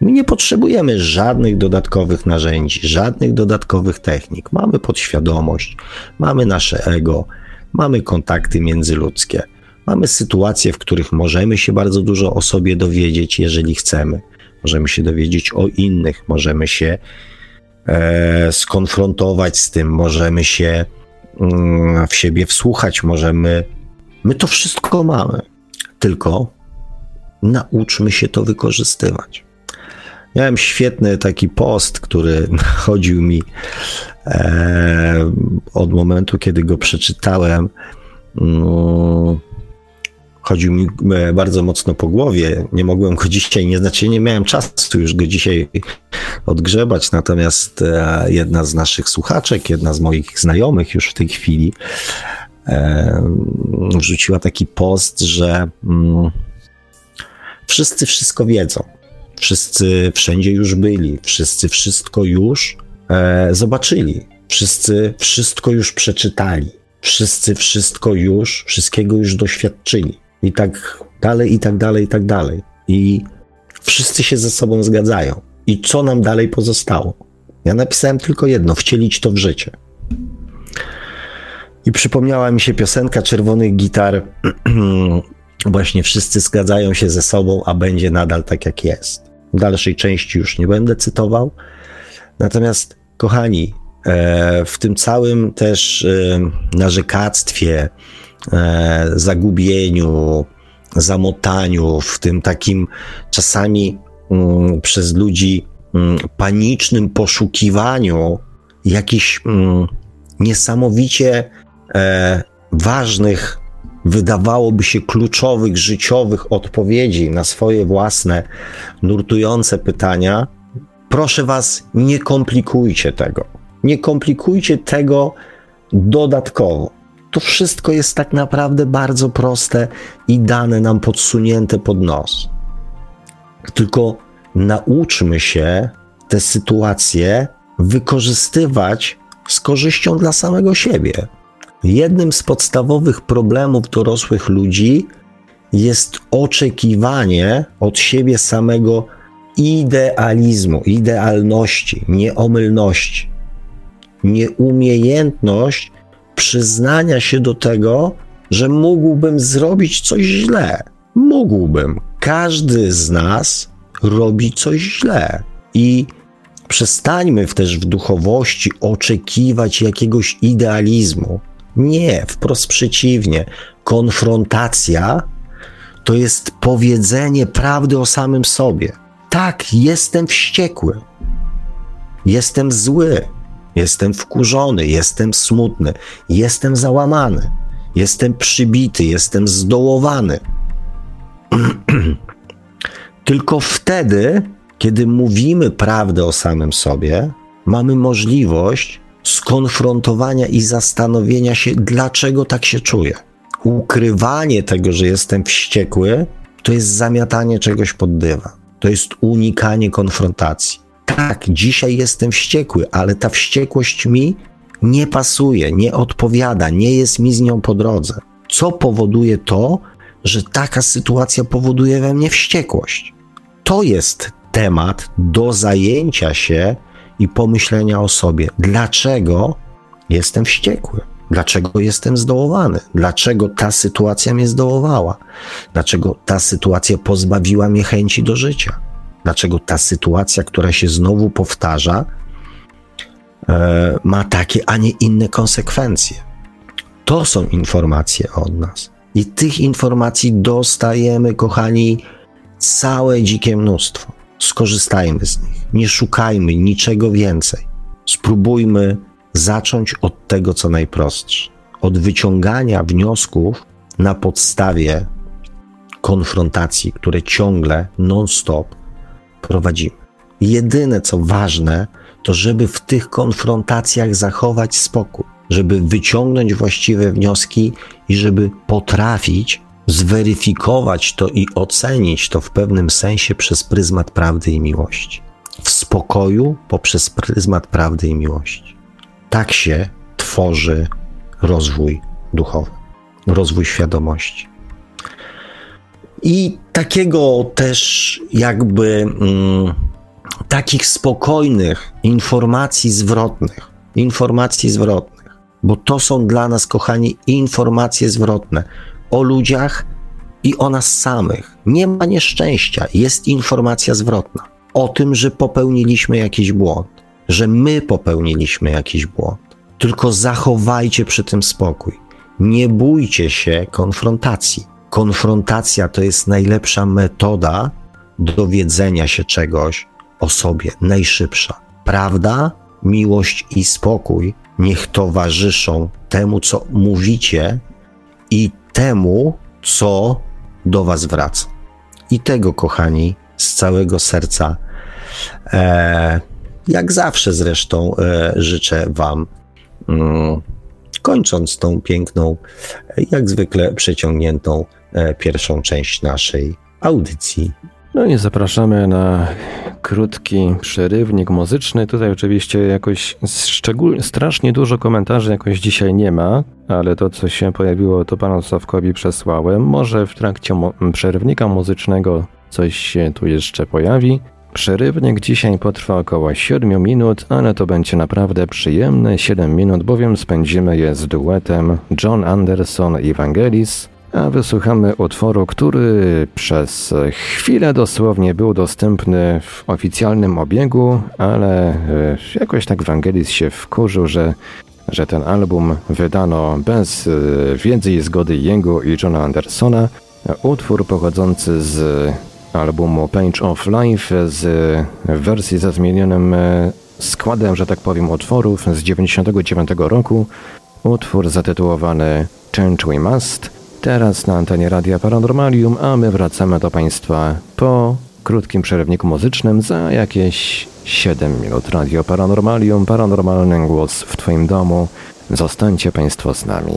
My nie potrzebujemy żadnych dodatkowych narzędzi, żadnych dodatkowych technik. Mamy podświadomość, mamy nasze ego, mamy kontakty międzyludzkie. Mamy sytuacje, w których możemy się bardzo dużo o sobie dowiedzieć, jeżeli chcemy. Możemy się dowiedzieć o innych, możemy się e, skonfrontować z tym, możemy się mm, w siebie wsłuchać, możemy... My to wszystko mamy, tylko nauczmy się to wykorzystywać. Miałem świetny taki post, który chodził mi e, od momentu, kiedy go przeczytałem, no, chodził mi bardzo mocno po głowie, nie mogłem go dzisiaj, nie znaczy nie miałem czasu już go dzisiaj odgrzebać, natomiast e, jedna z naszych słuchaczek, jedna z moich znajomych już w tej chwili e, wrzuciła taki post, że mm, wszyscy wszystko wiedzą, wszyscy wszędzie już byli, wszyscy wszystko już e, zobaczyli, wszyscy wszystko już przeczytali. Wszyscy wszystko już, wszystkiego już doświadczyli. I tak dalej, i tak dalej, i tak dalej. I wszyscy się ze sobą zgadzają. I co nam dalej pozostało? Ja napisałem tylko jedno, wcielić to w życie. I przypomniała mi się piosenka Czerwonych Gitar. Właśnie wszyscy zgadzają się ze sobą, a będzie nadal tak jak jest. W dalszej części już nie będę cytował. Natomiast, kochani, w tym całym też narzekactwie, zagubieniu, zamotaniu, w tym takim czasami przez ludzi panicznym poszukiwaniu jakichś niesamowicie ważnych, wydawałoby się kluczowych, życiowych odpowiedzi na swoje własne nurtujące pytania, proszę was, nie komplikujcie tego. Nie komplikujcie tego dodatkowo. To wszystko jest tak naprawdę bardzo proste i dane nam podsunięte pod nos. tylko nauczmy się te sytuacje wykorzystywać z korzyścią dla samego siebie. Jednym z podstawowych problemów dorosłych ludzi jest oczekiwanie od siebie samego idealizmu, idealności, nieomylności, nieumiejętność przyznania się do tego, że mógłbym zrobić coś źle. Mógłbym. Każdy z nas robi coś źle. I przestańmy też w duchowości oczekiwać jakiegoś idealizmu. Nie, wprost przeciwnie. Konfrontacja to jest powiedzenie prawdy o samym sobie. Tak, jestem wściekły. Jestem zły. Jestem wkurzony. Jestem smutny. Jestem załamany. Jestem przybity. Jestem zdołowany. Tylko wtedy, kiedy mówimy prawdę o samym sobie, mamy możliwość skonfrontowania i zastanowienia się, dlaczego tak się czuję. Ukrywanie tego, że jestem wściekły, to jest zamiatanie czegoś pod dywan. To jest unikanie konfrontacji. Tak, dzisiaj jestem wściekły, ale ta wściekłość mi nie pasuje, nie odpowiada, nie jest mi z nią po drodze. Co powoduje to, że taka sytuacja powoduje we mnie wściekłość? To jest temat do zajęcia się i pomyślenia o sobie. Dlaczego jestem wściekły? Dlaczego jestem zdołowany? Dlaczego ta sytuacja mnie zdołowała? Dlaczego ta sytuacja pozbawiła mnie chęci do życia? Dlaczego ta sytuacja, która się znowu powtarza, ma takie, a nie inne konsekwencje? To są informacje od nas. I tych informacji dostajemy, kochani, całe dzikie mnóstwo. Skorzystajmy z nich. Nie szukajmy niczego więcej. Spróbujmy zacząć od tego, co najprostsze. Od wyciągania wniosków na podstawie konfrontacji, które ciągle, non-stop prowadzimy. Jedyne, co ważne, to żeby w tych konfrontacjach zachować spokój, żeby wyciągnąć właściwe wnioski i żeby potrafić zweryfikować to i ocenić to w pewnym sensie przez pryzmat prawdy i miłości. W spokoju poprzez pryzmat prawdy i miłości. Tak się tworzy rozwój duchowy, rozwój świadomości. I takiego też jakby mm, takich spokojnych informacji zwrotnych, informacji zwrotnych, bo to są dla nas, kochani, informacje zwrotne o ludziach i o nas samych. Nie ma nieszczęścia, jest informacja zwrotna o tym, że popełniliśmy jakiś błąd, że my popełniliśmy jakiś błąd. Tylko zachowajcie przy tym spokój. Nie bójcie się konfrontacji. Konfrontacja to jest najlepsza metoda dowiedzenia się czegoś o sobie, najszybsza. Prawda, miłość i spokój niech towarzyszą temu, co mówicie i temu, co do was wraca. I tego, kochani, z całego serca, e, jak zawsze zresztą, e, życzę wam, mm, kończąc tą piękną, jak zwykle przeciągniętą e, pierwszą część naszej audycji. No i zapraszamy na krótki przerywnik muzyczny. Tutaj oczywiście jakoś szczególnie, strasznie dużo komentarzy jakoś dzisiaj nie ma, ale to, co się pojawiło, to panu Sławkowi przesłałem. Może w trakcie mu- przerywnika muzycznego coś się tu jeszcze pojawi. Przerywnik dzisiaj potrwa około siedem minut, ale to będzie naprawdę przyjemne siedem minut, bowiem spędzimy je z duetem Jon Anderson i Vangelis, a wysłuchamy utworu, który przez chwilę dosłownie był dostępny w oficjalnym obiegu, ale jakoś tak Vangelis się wkurzył, że, że ten album wydano bez wiedzy i zgody jego i Jona Andersona. Utwór pochodzący z albumu Paints of Life z wersji ze zmienionym składem, że tak powiem, utworów z dziewięćdziesiątego dziewiątego roku. Utwór zatytułowany Change We Must. Teraz na antenie Radia Paranormalium, a my wracamy do Państwa po krótkim przerywniku muzycznym za jakieś siedem minut. Radio Paranormalium, paranormalny głos w Twoim domu. Zostańcie Państwo z nami.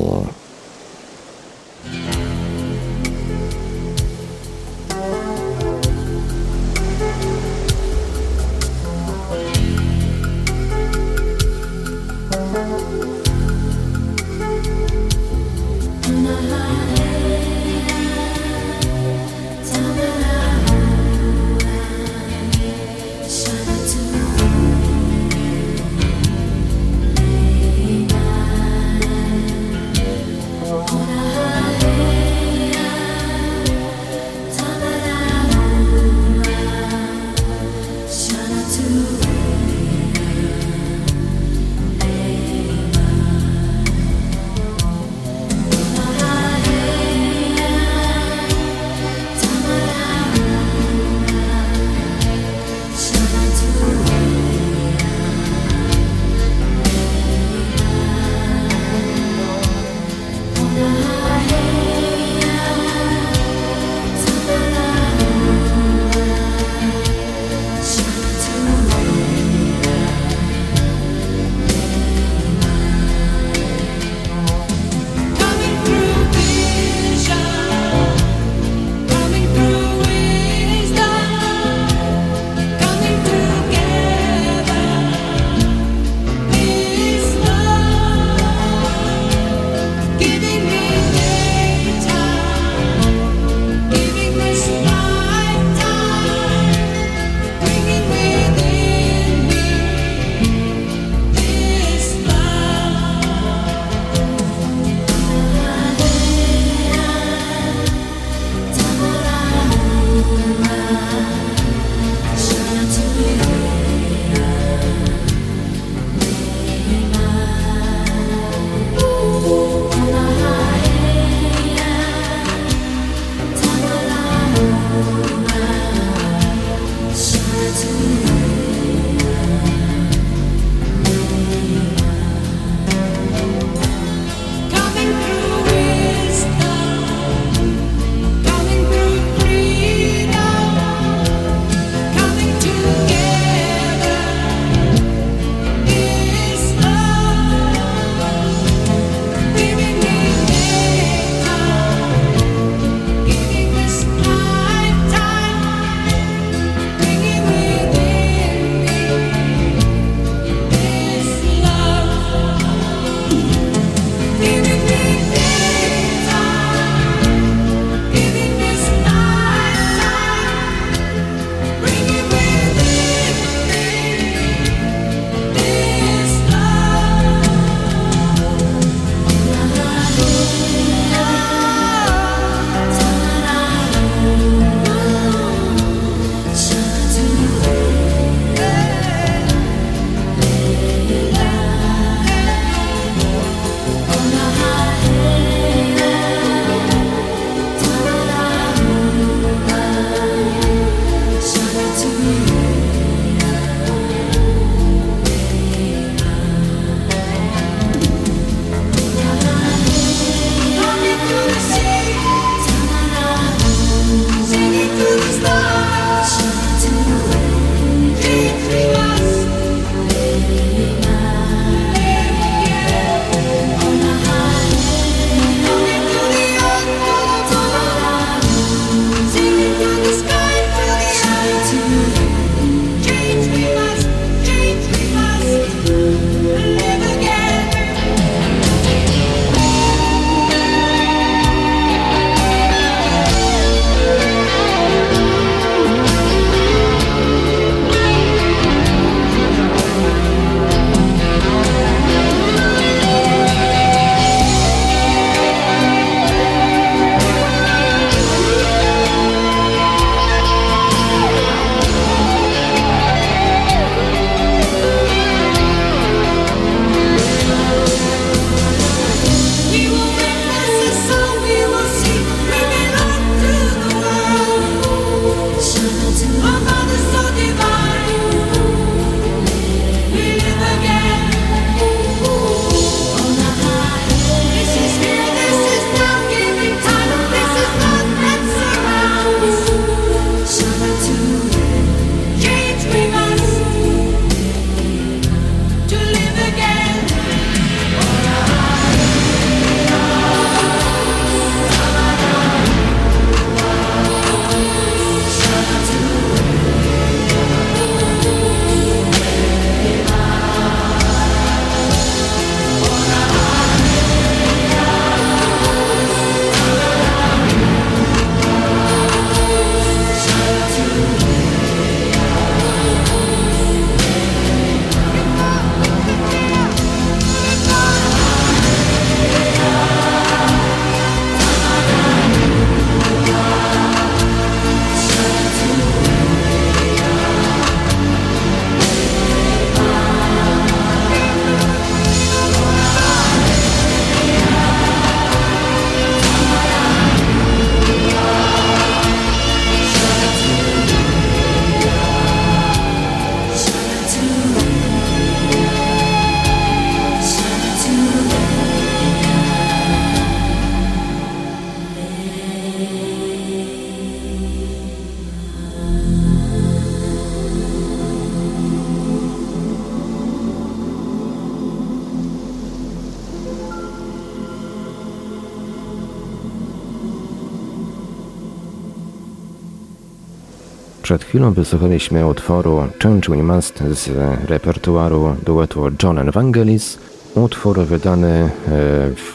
Przed chwilą wysłuchaliśmy utworu Change We Must z repertuaru duetu Jon and Vangelis, utwór wydany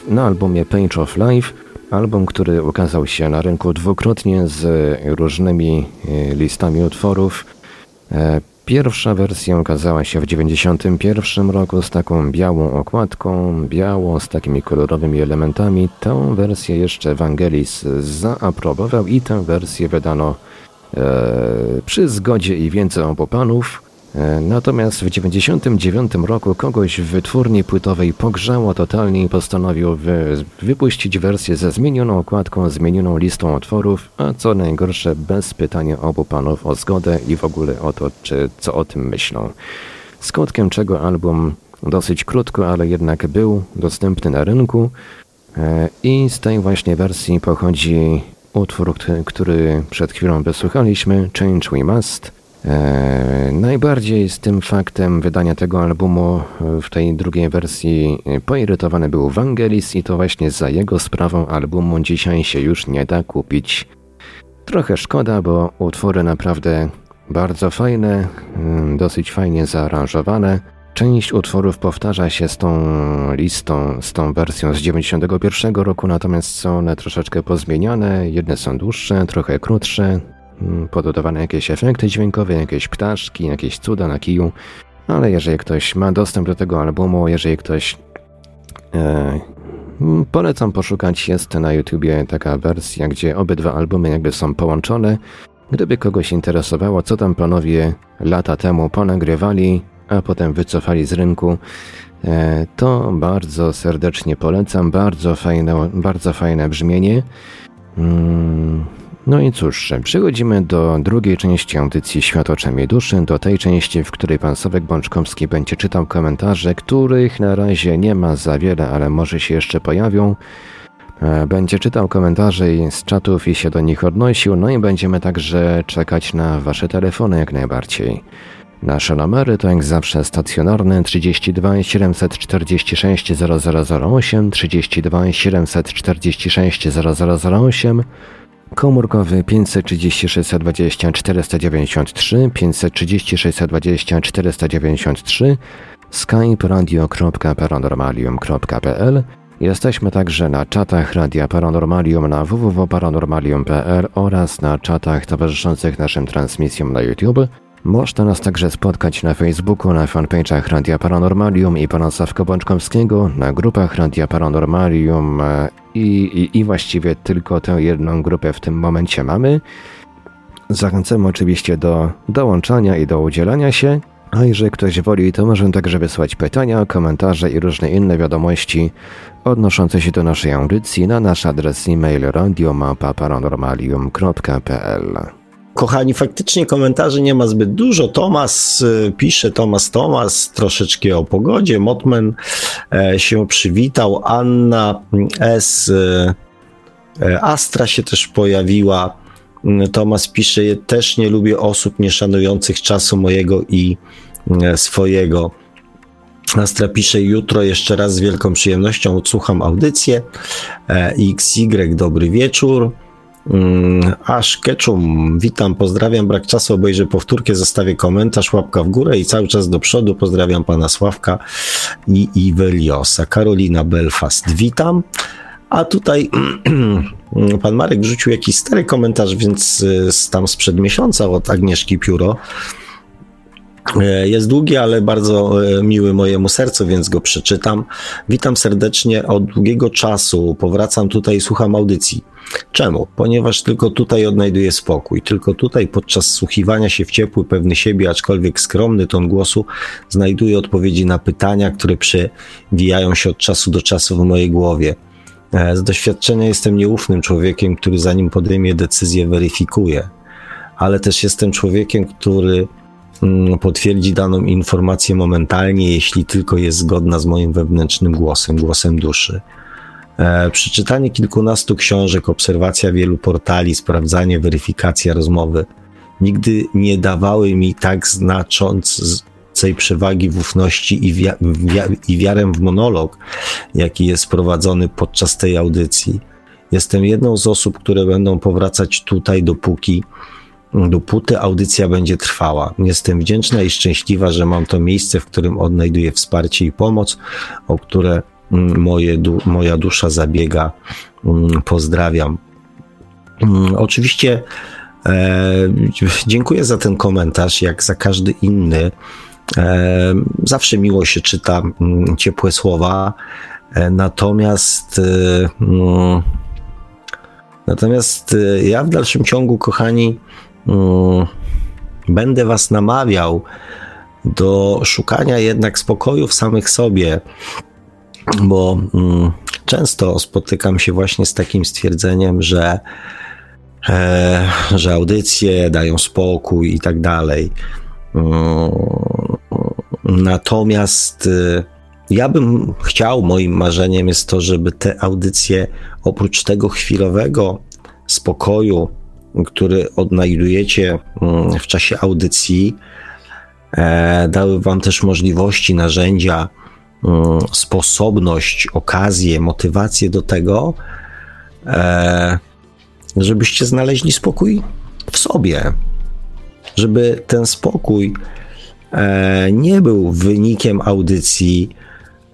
na albumie Paints of Life, album, który ukazał się na rynku dwukrotnie z różnymi listami utworów. Pierwsza wersja ukazała się w dziewięćdziesiątym pierwszym roku z taką białą okładką, białą z takimi kolorowymi elementami. Tę wersję jeszcze Vangelis zaaprobował i tę wersję wydano e, przy zgodzie i więcej obu panów. E, natomiast w dziewięćdziesiątym dziewiątym roku kogoś w wytwórni płytowej pogrzało totalnie i postanowił wy, wypuścić wersję ze zmienioną okładką, zmienioną listą utworów, a co najgorsze bez pytania obu panów o zgodę i w ogóle o to, czy, co o tym myślą. Skutkiem czego album dosyć krótko, ale jednak był dostępny na rynku e, i z tej właśnie wersji pochodzi utwór, który przed chwilą wysłuchaliśmy, Change We Must. Eee, najbardziej z tym faktem wydania tego albumu w tej drugiej wersji poirytowany był Vangelis i to właśnie za jego sprawą albumu dzisiaj się już nie da kupić. Trochę szkoda, bo utwory naprawdę bardzo fajne, dosyć fajnie zaaranżowane. Część utworów powtarza się z tą listą, z tą wersją z dziewięćdziesiątego pierwszego roku, natomiast są one troszeczkę pozmieniane, jedne są dłuższe, trochę krótsze, pododawane jakieś efekty dźwiękowe, jakieś ptaszki, jakieś cuda na kiju, ale jeżeli ktoś ma dostęp do tego albumu, jeżeli ktoś... E, polecam poszukać, jest na YouTubie taka wersja, gdzie obydwa albumy jakby są połączone. Gdyby kogoś interesowało, co tam panowie lata temu ponagrywali, a potem wycofali z rynku, to bardzo serdecznie polecam, bardzo fajne, bardzo fajne brzmienie. No i cóż, przechodzimy do drugiej części audycji Świat oczami duszy, do tej części, w której pan Sławek Bączkowski będzie czytał komentarze, których na razie nie ma za wiele, ale może się jeszcze pojawią. Będzie czytał komentarze z czatów i się do nich odnosił, no i będziemy także czekać na wasze telefony jak najbardziej. Nasze numery to jak zawsze stacjonarne trzydzieści dwa siedemset czterdzieści sześć zero zero zero osiem, trzydzieści dwa siedemset czterdzieści sześć zero zero zero osiem, komórkowy pięćset trzydzieści sześć dwadzieścia czterysta dziewięćdziesiąt trzy, pięćset trzydzieści sześć dwadzieścia czterysta dziewięćdziesiąt trzy, skype radio kropka paranormalium kropka p l. Jesteśmy także na czatach Radia Paranormalium na w w w kropka paranormalium kropka p l oraz na czatach towarzyszących naszym transmisjom na YouTube. Można nas także spotkać na Facebooku, na fanpage'ach Radia Paranormalium i pana Sławka Bączkowskiego, na grupach Radia Paranormalium i, i, i właściwie tylko tę jedną grupę w tym momencie mamy. Zachęcamy oczywiście do dołączania i do udzielania się, a jeżeli ktoś woli, to możemy także wysłać pytania, komentarze i różne inne wiadomości odnoszące się do naszej audycji na nasz adres e-mail radio małpa paranormalium kropka p l. Kochani, faktycznie komentarzy nie ma zbyt dużo. Tomas y, pisze, Tomas, Tomas, troszeczkę o pogodzie. Motman e, się przywitał. Anna S. E, Astra się też pojawiła. Tomas pisze, też nie lubię osób nieszanujących czasu mojego i e, swojego. Astra pisze, jutro jeszcze raz z wielką przyjemnością odsłucham audycję. E, X Y, dobry wieczór. Aż Keczum, witam, pozdrawiam, brak czasu, obejrzę powtórkę, zostawię komentarz, łapka w górę i cały czas do przodu, pozdrawiam pana Sławka i Iweliosa. Karolina Belfast, witam. A tutaj pan Marek wrzucił jakiś stary komentarz, więc tam sprzed miesiąca od Agnieszki Pióro. Jest długi, ale bardzo miły mojemu sercu, więc go przeczytam. Witam serdecznie, od długiego czasu powracam tutaj i słucham audycji. Czemu? Ponieważ tylko tutaj odnajduję spokój. Tylko tutaj podczas wsłuchiwania się w ciepły, pewny siebie, aczkolwiek skromny ton głosu, znajduję odpowiedzi na pytania, które przewijają się od czasu do czasu w mojej głowie. Z doświadczenia jestem nieufnym człowiekiem, który zanim podejmie decyzję, weryfikuje. Ale też jestem człowiekiem, który potwierdzi daną informację momentalnie, jeśli tylko jest zgodna z moim wewnętrznym głosem, głosem duszy. E, przeczytanie kilkunastu książek, obserwacja wielu portali, sprawdzanie, weryfikacja, rozmowy nigdy nie dawały mi tak znaczącej przewagi w ufności i, wia- wia- i wiarę w monolog, jaki jest prowadzony podczas tej audycji. Jestem jedną z osób, które będą powracać tutaj, dopóki Dopóty audycja będzie trwała. Jestem wdzięczna i szczęśliwa, że mam to miejsce, w którym odnajduję wsparcie i pomoc, o które moje, moja dusza zabiega. Pozdrawiam. Oczywiście e, dziękuję za ten komentarz, jak za każdy inny. E, zawsze miło się czyta m, ciepłe słowa, e, natomiast e, m, natomiast e, ja w dalszym ciągu, kochani, m, będę was namawiał do szukania jednak spokoju w samych sobie, bo m, często spotykam się właśnie z takim stwierdzeniem, że E, że audycje dają spokój i tak dalej. Natomiast e, ja bym chciał, moim marzeniem jest to, żeby te audycje oprócz tego chwilowego spokoju, który odnajdujecie w czasie audycji, e, dały wam też możliwości, narzędzia, e, sposobność, okazję, motywację do tego, e, żebyście znaleźli spokój w sobie, żeby ten spokój e, nie był wynikiem audycji,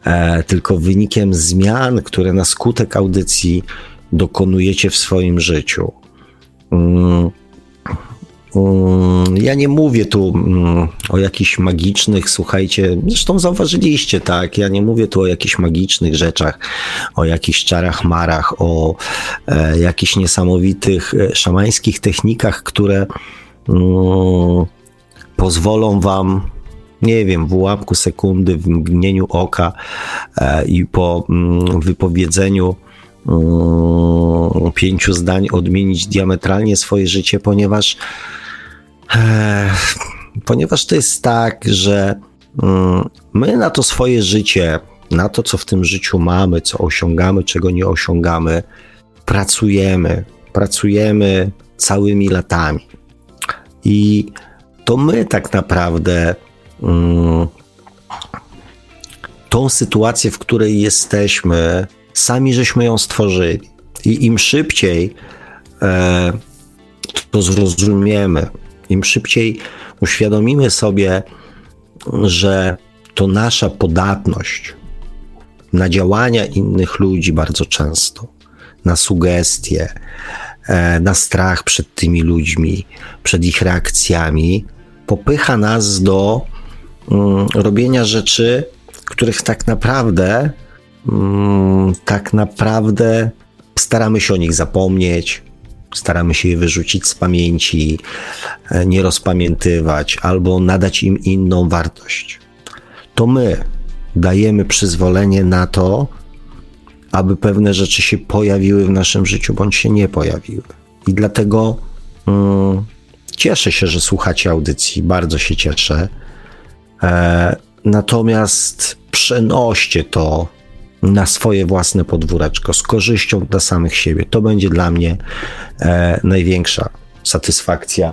e, tylko wynikiem zmian, które na skutek audycji dokonujecie w swoim życiu. Mm, mm, ja nie mówię tu mm, o jakichś magicznych, słuchajcie, zresztą zauważyliście, tak, ja nie mówię tu o jakichś magicznych rzeczach, o jakichś czarach, marach, o e, jakichś niesamowitych szamańskich technikach, które mm, pozwolą wam, nie wiem, w ułamku sekundy, w mgnieniu oka e, i po mm, wypowiedzeniu mm, pięciu zdań odmienić diametralnie swoje życie, ponieważ e, ponieważ to jest tak, że my na to swoje życie, na to, co w tym życiu mamy, co osiągamy, czego nie osiągamy, pracujemy, pracujemy całymi latami. I to my tak naprawdę um, tą sytuację, w której jesteśmy, sami żeśmy ją stworzyli. I im szybciej e, to zrozumiemy, im szybciej uświadomimy sobie, że to nasza podatność na działania innych ludzi bardzo często, na sugestie, na strach przed tymi ludźmi, przed ich reakcjami, popycha nas do mm, robienia rzeczy, których tak naprawdę, mm, tak naprawdę staramy się o nich zapomnieć, staramy się je wyrzucić z pamięci, nie rozpamiętywać, albo nadać im inną wartość. To my dajemy przyzwolenie na to, aby pewne rzeczy się pojawiły w naszym życiu, bądź się nie pojawiły. I dlatego mm, cieszę się, że słuchacie audycji, bardzo się cieszę. E, natomiast przenoście to na swoje własne podwóreczko, z korzyścią dla samych siebie. To będzie dla mnie e, największa satysfakcja,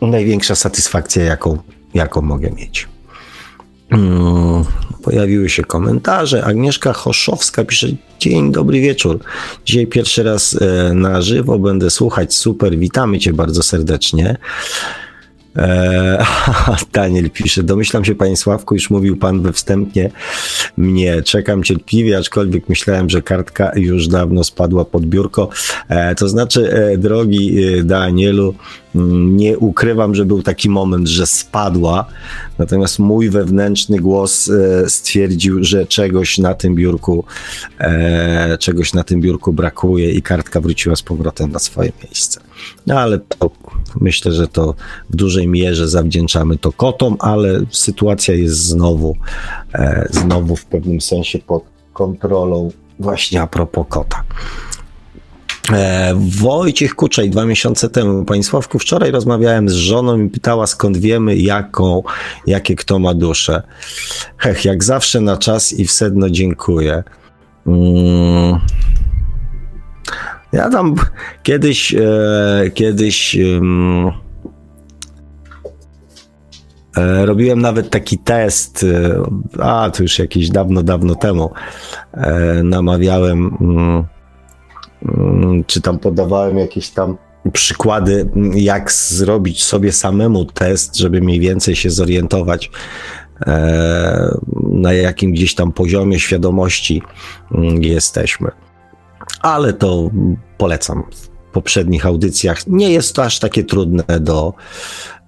największa satysfakcja, jaką, jaką mogę mieć. Hmm, pojawiły się komentarze. Agnieszka Choszowska pisze: dzień dobry wieczór. Dzisiaj pierwszy raz e, na żywo będę słuchać. Super, witamy cię bardzo serdecznie. Eee, Daniel pisze: domyślam się, panie Sławku, już mówił pan we wstępie mnie, czekam cierpliwie, aczkolwiek myślałem, że kartka już dawno spadła pod biurko. Eee, to znaczy, e, drogi Danielu, nie ukrywam, że był taki moment, że spadła, natomiast mój wewnętrzny głos e, stwierdził, że czegoś na tym biurku e, czegoś na tym biurku brakuje i kartka wróciła z powrotem na swoje miejsce. No ale to, myślę, że to w dużej mierze zawdzięczamy to kotom, ale sytuacja jest znowu, e, znowu w pewnym sensie pod kontrolą, właśnie a propos kota. E, Wojciech Kuczej, dwa miesiące temu: panie Sławku, wczoraj rozmawiałem z żoną i pytała, skąd wiemy, jaką, jakie kto ma duszę. Hech, jak zawsze na czas i w sedno, dziękuję. Mm. Ja tam kiedyś, e, kiedyś um, e, robiłem nawet taki test, e, a to już jakieś dawno, dawno temu, e, namawiałem, um, czy tam podawałem jakieś tam przykłady, jak zrobić sobie samemu test, żeby mniej więcej się zorientować e, na jakim gdzieś tam poziomie świadomości jesteśmy. Ale to polecam w poprzednich audycjach. Nie jest to aż takie trudne do,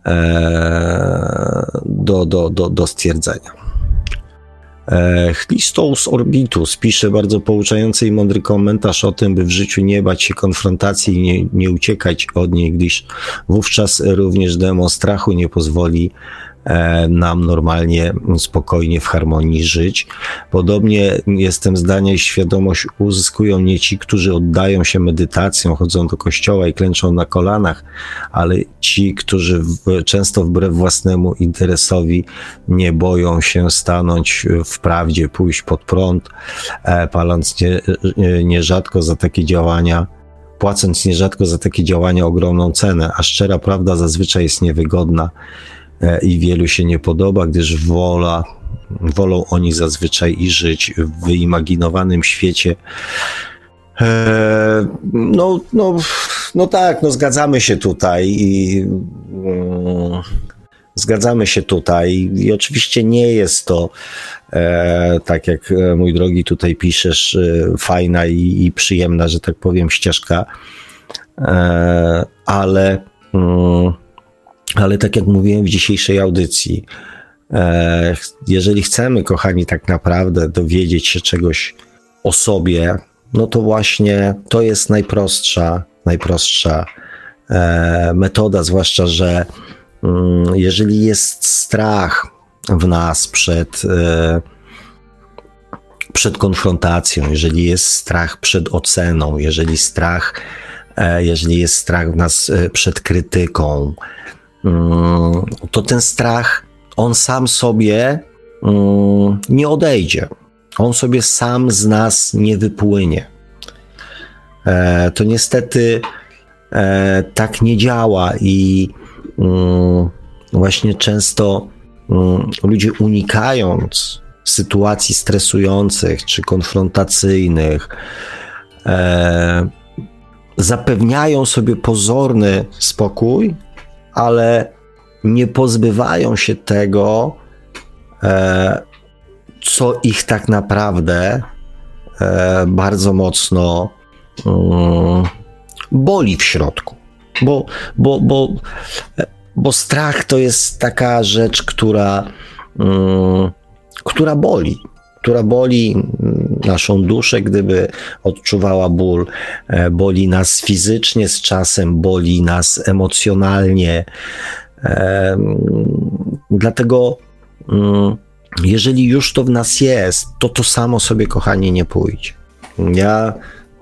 e, do, do, do, do stwierdzenia. Christos Orbitus pisze bardzo pouczający i mądry komentarz o tym, by w życiu nie bać się konfrontacji i nie, nie uciekać od niej, gdyż wówczas również demo strachu nie pozwoli e, nam normalnie, spokojnie, w harmonii żyć. Podobnie jestem zdania, iż świadomość uzyskują nie ci, którzy oddają się medytacjom, chodzą do kościoła i klęczą na kolanach, ale ci, którzy w, często wbrew własnemu interesowi nie boją się stanąć w prawdzie, pójść pod prąd, paląc nie, nierzadko za takie działania, płacąc nierzadko za takie działania ogromną cenę, a szczera prawda zazwyczaj jest niewygodna i wielu się nie podoba, gdyż wola, wolą oni zazwyczaj i żyć w wyimaginowanym świecie. Eee, no, no, no tak, no zgadzamy się tutaj i um, zgadzamy się tutaj i oczywiście nie jest to e, tak jak mój drogi tutaj piszesz, e, fajna i, i przyjemna, że tak powiem, ścieżka, e, ale um, ale tak jak mówiłem w dzisiejszej audycji, e, jeżeli chcemy, kochani, tak naprawdę dowiedzieć się czegoś o sobie, no to właśnie to jest najprostsza, najprostsza e, metoda, zwłaszcza, że mm, jeżeli jest strach w nas przed, e, przed konfrontacją, jeżeli jest strach przed oceną, jeżeli strach, e, jeżeli jest strach w nas e, przed krytyką, mm, to ten strach, on sam sobie mm, nie odejdzie. On sobie sam z nas nie wypłynie. E, to niestety e, tak nie działa i mm, właśnie często mm, ludzie, unikając sytuacji stresujących czy konfrontacyjnych, e, zapewniają sobie pozorny spokój, ale nie pozbywają się tego, e, co ich tak naprawdę e, bardzo mocno y, boli w środku, bo, bo, bo, bo strach to jest taka rzecz, która, y, która boli, która boli naszą duszę, gdyby odczuwała ból, e, boli nas fizycznie z czasem, boli nas emocjonalnie, e, dlatego y, jeżeli już to w nas jest, to to samo sobie, kochani, nie pójdzie. Ja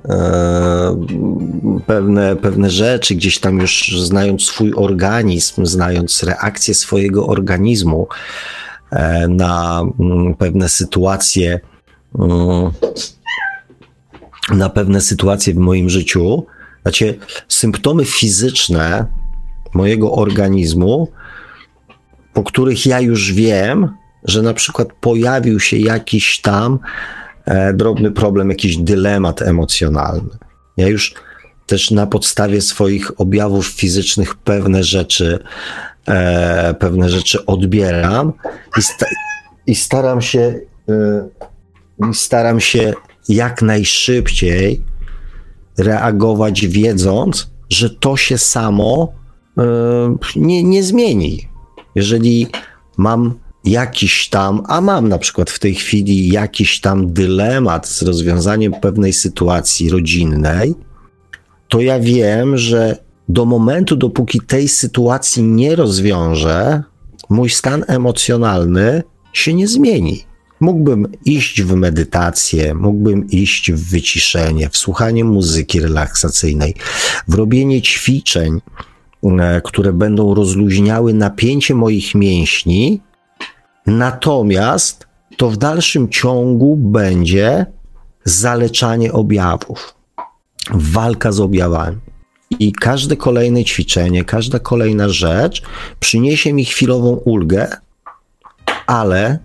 e, pewne, pewne rzeczy gdzieś tam już, znając swój organizm, znając reakcję swojego organizmu e, na m, pewne sytuacje, m, na pewne sytuacje w moim życiu, znaczy symptomy fizyczne mojego organizmu, po których ja już wiem, że na przykład pojawił się jakiś tam e, drobny problem, jakiś dylemat emocjonalny. Ja już też na podstawie swoich objawów fizycznych pewne rzeczy, e, pewne rzeczy odbieram i, sta- i staram się, e, staram się jak najszybciej reagować, wiedząc, że to się samo e, nie, nie zmieni. Jeżeli mam jakiś tam, a mam na przykład w tej chwili jakiś tam dylemat z rozwiązaniem pewnej sytuacji rodzinnej, to ja wiem, że do momentu, dopóki tej sytuacji nie rozwiążę, mój stan emocjonalny się nie zmieni. Mógłbym iść w medytację, mógłbym iść w wyciszenie, w słuchanie muzyki relaksacyjnej, w robienie ćwiczeń, które będą rozluźniały napięcie moich mięśni, natomiast to w dalszym ciągu będzie zaleczanie objawów, walka z objawami. I każde kolejne ćwiczenie, każda kolejna rzecz przyniesie mi chwilową ulgę, ale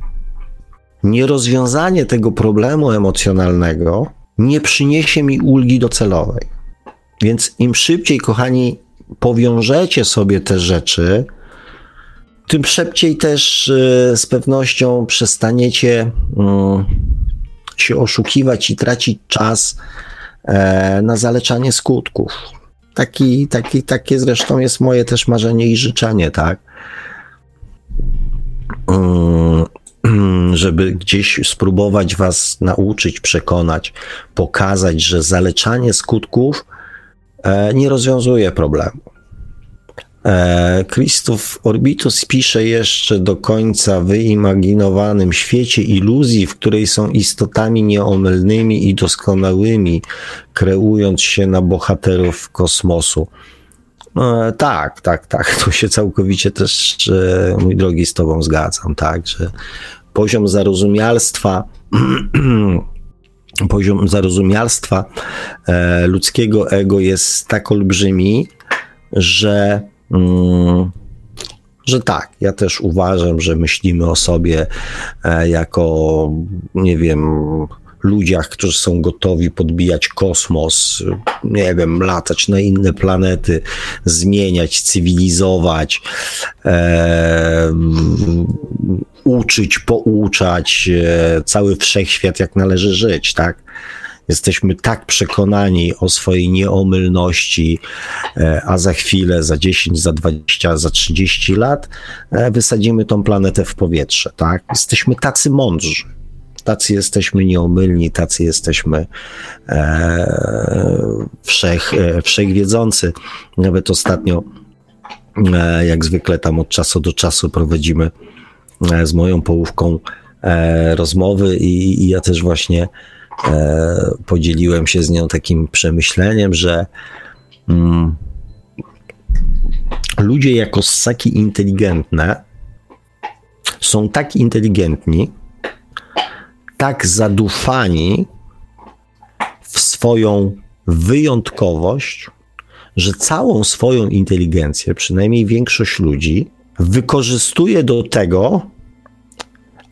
nierozwiązanie tego problemu emocjonalnego nie przyniesie mi ulgi docelowej. Więc im szybciej, kochani, powiążecie sobie te rzeczy, tym szybciej też y, z pewnością przestaniecie y, się oszukiwać i tracić czas y, na zaleczanie skutków. Taki, taki, takie zresztą jest moje też marzenie i życzenie, tak? Y, y, żeby gdzieś spróbować was nauczyć, przekonać, pokazać, że zaleczanie skutków y, nie rozwiązuje problemu. Krzysztof Orbitus pisze jeszcze: do końca wyimaginowanym świecie iluzji, w której są istotami nieomylnymi i doskonałymi, kreując się na bohaterów kosmosu. E, tak, tak, tak, tu się całkowicie też, e, mój drogi, z tobą zgadzam, tak, że poziom zarozumialstwa poziom zarozumialstwa e, ludzkiego ego jest tak olbrzymi, że Mm, że tak, ja też uważam, że myślimy o sobie e, jako, nie wiem, ludziach, którzy są gotowi podbijać kosmos, nie wiem, latać na inne planety, zmieniać, cywilizować, e, uczyć, pouczać e, cały wszechświat, jak należy żyć, tak? Jesteśmy tak przekonani o swojej nieomylności, a za chwilę, za dziesięć, za dwadzieścia, za trzydzieści lat wysadzimy tą planetę w powietrze, tak? Jesteśmy tacy mądrzy, tacy jesteśmy nieomylni, tacy jesteśmy e, wszech, e, wszechwiedzący. Nawet ostatnio, e, jak zwykle tam od czasu do czasu prowadzimy e, z moją połówką e, rozmowy i, i ja też właśnie E, podzieliłem się z nią takim przemyśleniem, że mm, ludzie jako ssaki inteligentne są tak inteligentni, tak zadufani w swoją wyjątkowość, że całą swoją inteligencję, przynajmniej większość ludzi, wykorzystuje do tego,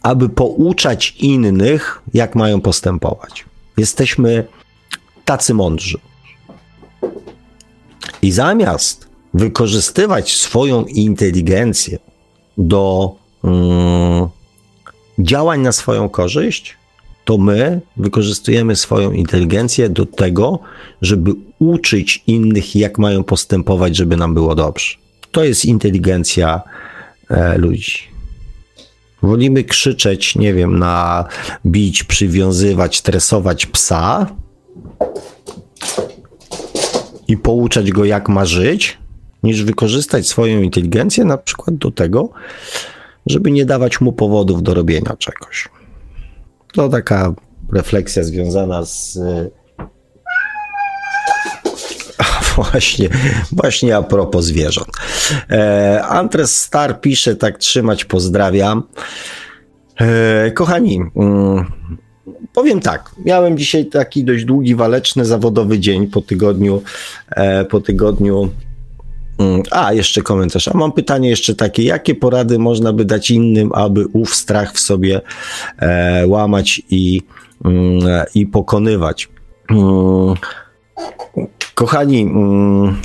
aby pouczać innych, jak mają postępować. Jesteśmy tacy mądrzy. I zamiast wykorzystywać swoją inteligencję do mm, działań na swoją korzyść, to my wykorzystujemy swoją inteligencję do tego, żeby uczyć innych, jak mają postępować, żeby nam było dobrze. To jest inteligencja e, ludzi. Wolimy krzyczeć, nie wiem, na bić, przywiązywać, tresować psa i pouczać go, jak ma żyć, niż wykorzystać swoją inteligencję na przykład do tego, żeby nie dawać mu powodów do robienia czegoś. To taka refleksja związana z... Właśnie, właśnie a propos zwierząt. E, Antres Star pisze: tak trzymać, pozdrawiam. E, kochani, mm, powiem tak, miałem dzisiaj taki dość długi, waleczny, zawodowy dzień po tygodniu, e, po tygodniu. A, jeszcze komentarz. A mam pytanie jeszcze takie: jakie porady można by dać innym, aby ów strach w sobie e, łamać i, mm, i pokonywać? Mm. Kochani, mm,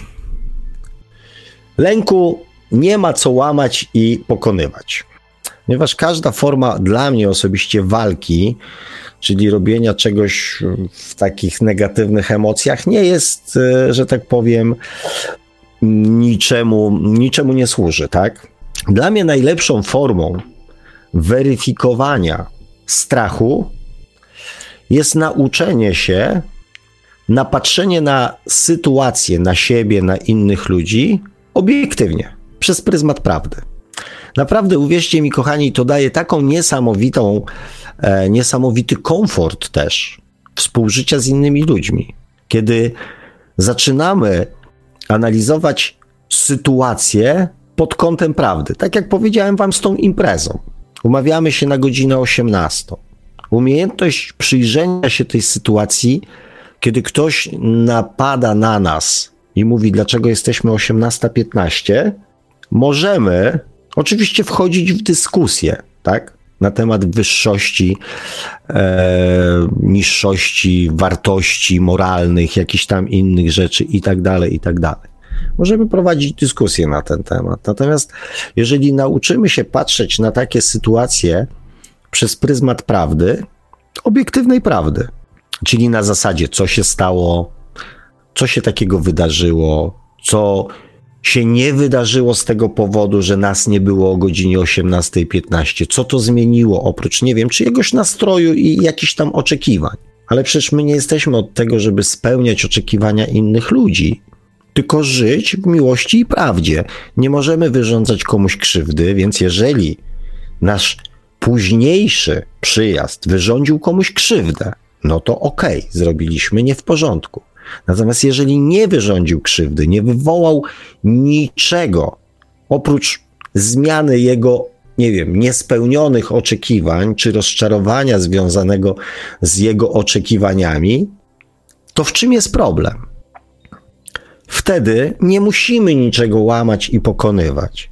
lęku nie ma co łamać i pokonywać, ponieważ każda forma dla mnie osobiście walki, czyli robienia czegoś w takich negatywnych emocjach, nie jest, że tak powiem, niczemu, niczemu nie służy, tak? Dla mnie najlepszą formą weryfikowania strachu jest nauczenie się napatrzenie na sytuację, na siebie, na innych ludzi obiektywnie, przez pryzmat prawdy. Naprawdę, uwierzcie mi, kochani, to daje taką niesamowitą, e, niesamowity komfort też współżycia z innymi ludźmi. Kiedy zaczynamy analizować sytuację pod kątem prawdy. Tak jak powiedziałem wam z tą imprezą. Umawiamy się na godzinę osiemnastą. Umiejętność przyjrzenia się tej sytuacji, kiedy ktoś napada na nas i mówi, dlaczego jesteśmy osiemnasta piętnaście, możemy oczywiście wchodzić w dyskusję, tak? na temat wyższości, e, niższości, wartości moralnych, jakichś tam innych rzeczy i tak dalej, i tak dalej. Możemy prowadzić dyskusję na ten temat. Natomiast jeżeli nauczymy się patrzeć na takie sytuacje przez pryzmat prawdy, obiektywnej prawdy, czyli na zasadzie co się stało, co się takiego wydarzyło, co się nie wydarzyło z tego powodu, że nas nie było o godzinie osiemnasta piętnaście. Co to zmieniło oprócz, nie wiem, czyjegoś nastroju i jakichś tam oczekiwań. Ale przecież my nie jesteśmy od tego, żeby spełniać oczekiwania innych ludzi, tylko żyć w miłości i prawdzie. Nie możemy wyrządzać komuś krzywdy, więc jeżeli nasz późniejszy przyjazd wyrządził komuś krzywdę, no to okej, okay, zrobiliśmy nie w porządku. Natomiast jeżeli nie wyrządził krzywdy, nie wywołał niczego oprócz zmiany jego, nie wiem, niespełnionych oczekiwań czy rozczarowania związanego z jego oczekiwaniami, to w czym jest problem? Wtedy nie musimy niczego łamać i pokonywać.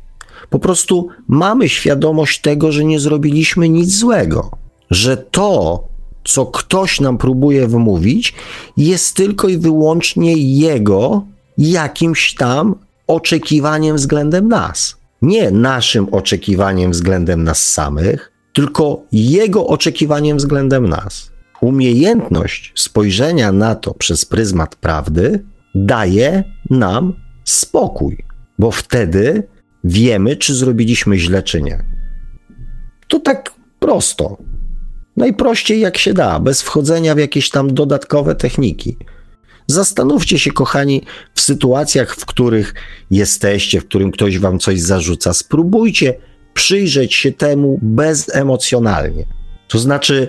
Po prostu mamy świadomość tego, że nie zrobiliśmy nic złego, że to, co ktoś nam próbuje wmówić, jest tylko i wyłącznie jego jakimś tam oczekiwaniem względem nas. Nie naszym oczekiwaniem względem nas samych, tylko jego oczekiwaniem względem nas. Umiejętność spojrzenia na to przez pryzmat prawdy daje nam spokój, bo wtedy wiemy, czy zrobiliśmy źle, czy nie. To tak prosto. Najprościej jak się da, bez wchodzenia w jakieś tam dodatkowe techniki. Zastanówcie się, kochani, w sytuacjach, w których jesteście, w którym ktoś wam coś zarzuca. Spróbujcie przyjrzeć się temu bezemocjonalnie. To znaczy,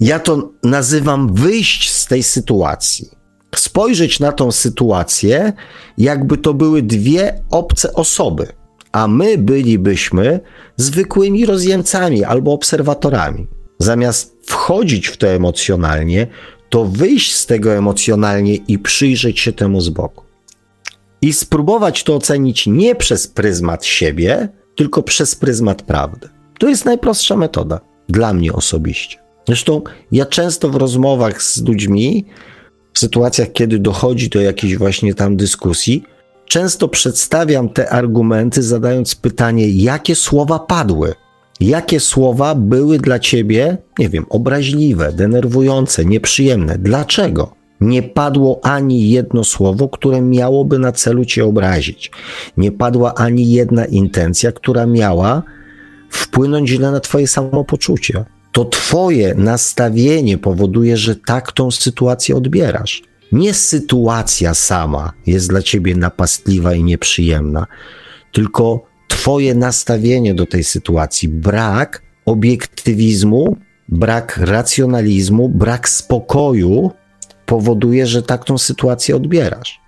ja to nazywam wyjść z tej sytuacji. Spojrzeć na tą sytuację, jakby to były dwie obce osoby, a my bylibyśmy zwykłymi rozjemcami albo obserwatorami. Zamiast wchodzić w to emocjonalnie, to wyjść z tego emocjonalnie i przyjrzeć się temu z boku. I spróbować to ocenić nie przez pryzmat siebie, tylko przez pryzmat prawdy. To jest najprostsza metoda dla mnie osobiście. Zresztą ja często w rozmowach z ludźmi, w sytuacjach, kiedy dochodzi do jakiejś właśnie tam dyskusji, często przedstawiam te argumenty, zadając pytanie, jakie słowa padły. Jakie słowa były dla ciebie, nie wiem, obraźliwe, denerwujące, nieprzyjemne? Dlaczego nie padło ani jedno słowo, które miałoby na celu cię obrazić? Nie padła ani jedna intencja, która miała wpłynąć źle na twoje samopoczucie. To twoje nastawienie powoduje, że tak tą sytuację odbierasz. Nie sytuacja sama jest dla ciebie napastliwa i nieprzyjemna, tylko twoje nastawienie do tej sytuacji, brak obiektywizmu, brak racjonalizmu, brak spokoju powoduje, że tak tą sytuację odbierasz.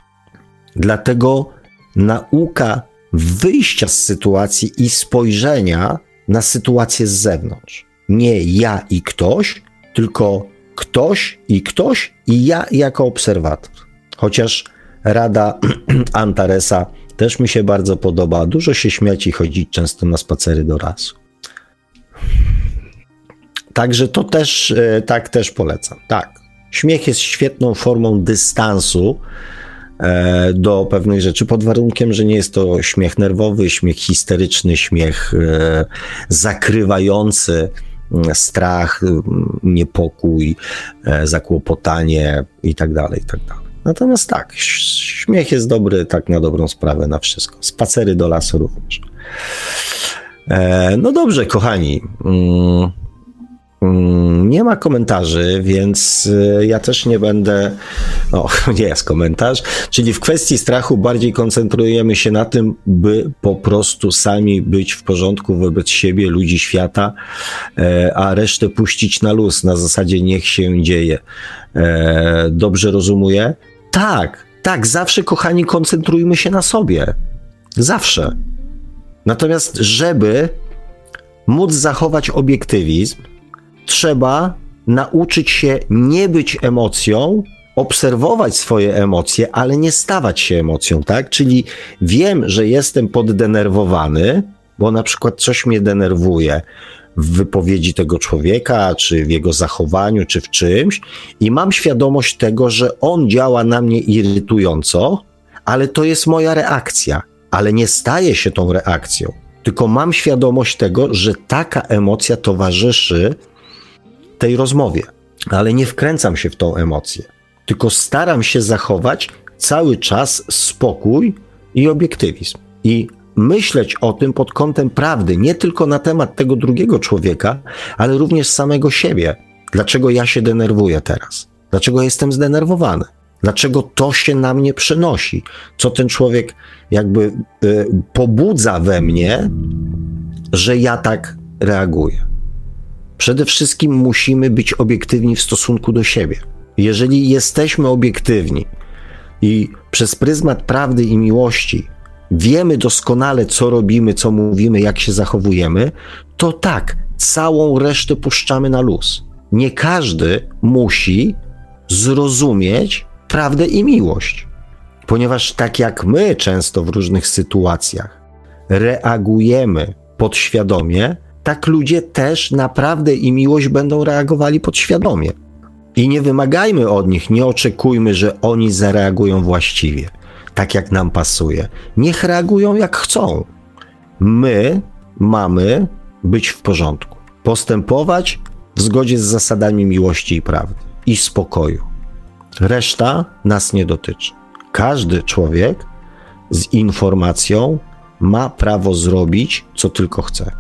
Dlatego nauka wyjścia z sytuacji i spojrzenia na sytuację z zewnątrz. Nie ja i ktoś, tylko ktoś i ktoś i ja jako obserwator. Chociaż rada Antaresa też mi się bardzo podoba. Dużo się śmiać i chodzić często na spacery do lasu. Także to też, tak też polecam. Tak, śmiech jest świetną formą dystansu do pewnych rzeczy, pod warunkiem, że nie jest to śmiech nerwowy, śmiech histeryczny, śmiech zakrywający strach, niepokój, zakłopotanie i tak dalej, i tak dalej. Natomiast tak, śmiech jest dobry, tak na dobrą sprawę, na wszystko. Spacery do lasu również. E, no dobrze, kochani. Mm, mm, nie ma komentarzy, więc y, ja też nie będę... O, nie jest komentarz. Czyli w kwestii strachu bardziej koncentrujemy się na tym, by po prostu sami być w porządku wobec siebie, ludzi, świata, e, a resztę puścić na luz, na zasadzie niech się dzieje. E, dobrze rozumuję? Tak, tak, zawsze, kochani, koncentrujmy się na sobie. Zawsze. Natomiast, żeby móc zachować obiektywizm, trzeba nauczyć się nie być emocją, obserwować swoje emocje, ale nie stawać się emocją, tak? Czyli wiem, że jestem poddenerwowany, bo na przykład coś mnie denerwuje, w wypowiedzi tego człowieka, czy w jego zachowaniu, czy w czymś i mam świadomość tego, że on działa na mnie irytująco, ale to jest moja reakcja, ale nie staję się tą reakcją, tylko mam świadomość tego, że taka emocja towarzyszy tej rozmowie, ale nie wkręcam się w tą emocję, tylko staram się zachować cały czas spokój i obiektywizm i myśleć o tym pod kątem prawdy, nie tylko na temat tego drugiego człowieka, ale również samego siebie. Dlaczego ja się denerwuję teraz? Dlaczego jestem zdenerwowany? Dlaczego to się na mnie przynosi? Co ten człowiek jakby y, pobudza we mnie, że ja tak reaguję? Przede wszystkim musimy być obiektywni w stosunku do siebie. Jeżeli jesteśmy obiektywni i przez pryzmat prawdy i miłości wiemy doskonale, co robimy, co mówimy, jak się zachowujemy, to tak, całą resztę puszczamy na luz. Nie każdy musi zrozumieć prawdę i miłość, ponieważ tak jak my często w różnych sytuacjach reagujemy podświadomie, tak ludzie też na prawdę i miłość będą reagowali podświadomie. I nie wymagajmy od nich, nie oczekujmy, że oni zareagują właściwie, tak jak nam pasuje. Niech reagują jak chcą. My mamy być w porządku. Postępować w zgodzie z zasadami miłości i prawdy i spokoju. Reszta nas nie dotyczy. Każdy człowiek z informacją ma prawo zrobić, co tylko chce.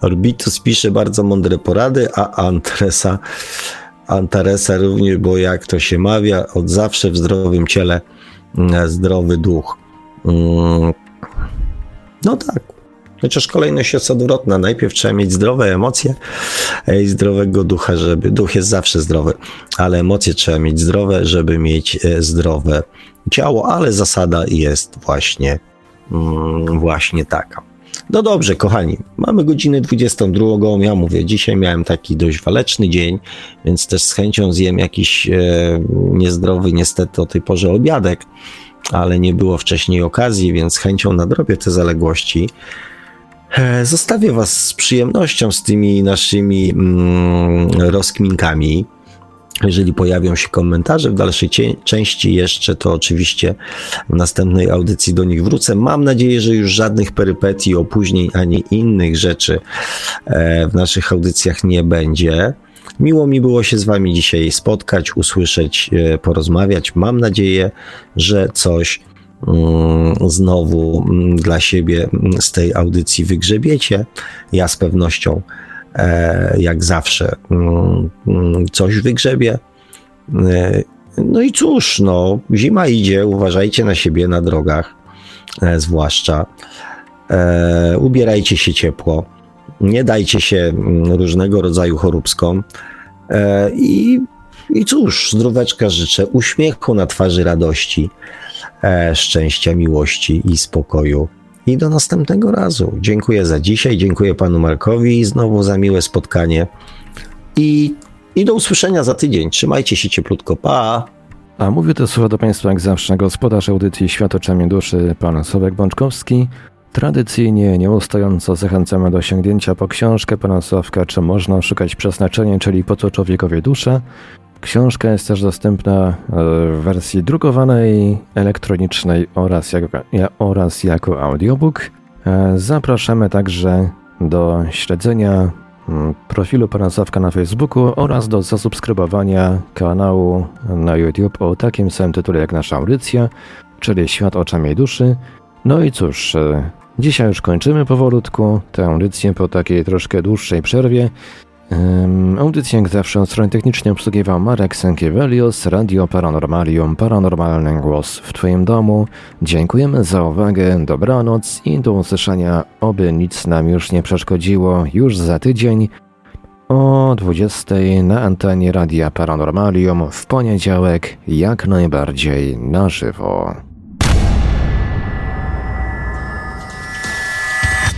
Orbitus pisze bardzo mądre porady, a Antresa Antaresa również, bo jak to się mawia, od zawsze w zdrowym ciele zdrowy duch. No tak. Chociaż kolejność jest odwrotna. Najpierw trzeba mieć zdrowe emocje i zdrowego ducha, żeby... Duch jest zawsze zdrowy, ale emocje trzeba mieć zdrowe, żeby mieć zdrowe ciało, ale zasada jest właśnie, właśnie taka. No dobrze, kochani, mamy godzinę dwudziestą drugą, ja mówię, dzisiaj miałem taki dość waleczny dzień, więc też z chęcią zjem jakiś e, niezdrowy niestety o tej porze obiadek, ale nie było wcześniej okazji, więc z chęcią nadrobię te zaległości. E, zostawię was z przyjemnością z tymi naszymi mm, rozkminkami. Jeżeli pojawią się komentarze w dalszej cie- części jeszcze, to oczywiście w następnej audycji do nich wrócę. Mam nadzieję, że już żadnych perypetii, opóźnień ani innych rzeczy e, w naszych audycjach nie będzie. Miło mi było się z wami dzisiaj spotkać, usłyszeć, e, porozmawiać. Mam nadzieję, że coś mm, znowu mm, dla siebie mm, z tej audycji wygrzebiecie. Ja z pewnością jak zawsze coś wygrzebię. No i cóż, no, zima idzie, uważajcie na siebie na drogach, zwłaszcza ubierajcie się ciepło, nie dajcie się różnego rodzaju choróbskom i, i cóż, zdróweczka życzę, uśmiechu na twarzy, radości, szczęścia, miłości i spokoju. I do następnego razu. Dziękuję za dzisiaj, dziękuję panu Markowi znowu za miłe spotkanie i, i do usłyszenia za tydzień. Trzymajcie się cieplutko, pa! A mówię te słowa do państwa jak zawsze gospodarz audycji Świat oczami duszy, pan Sławek Bączkowski. Tradycyjnie, nieustająco zachęcamy do sięgnięcia po książkę pana Sławka Czy można szukać przeznaczenia, czyli po co człowiekowi dusza. Książka jest też dostępna w wersji drukowanej, elektronicznej oraz jako, oraz jako audiobook. Zapraszamy także do śledzenia profilu pana Sławka na Facebooku oraz do zasubskrybowania kanału na YouTube o takim samym tytule jak nasza audycja, czyli Świat oczami duszy. No i cóż, dzisiaj już kończymy powolutku tę audycję po takiej troszkę dłuższej przerwie. Um, audycję jak zawsze od strony technicznej obsługiwał Marek Sękibelios, Radio Paranormalium, paranormalny głos w twoim domu. Dziękujemy za uwagę, dobranoc i do usłyszenia, oby nic nam już nie przeszkodziło, już za tydzień o dwudziestej na antenie Radia Paranormalium w poniedziałek, jak najbardziej na żywo.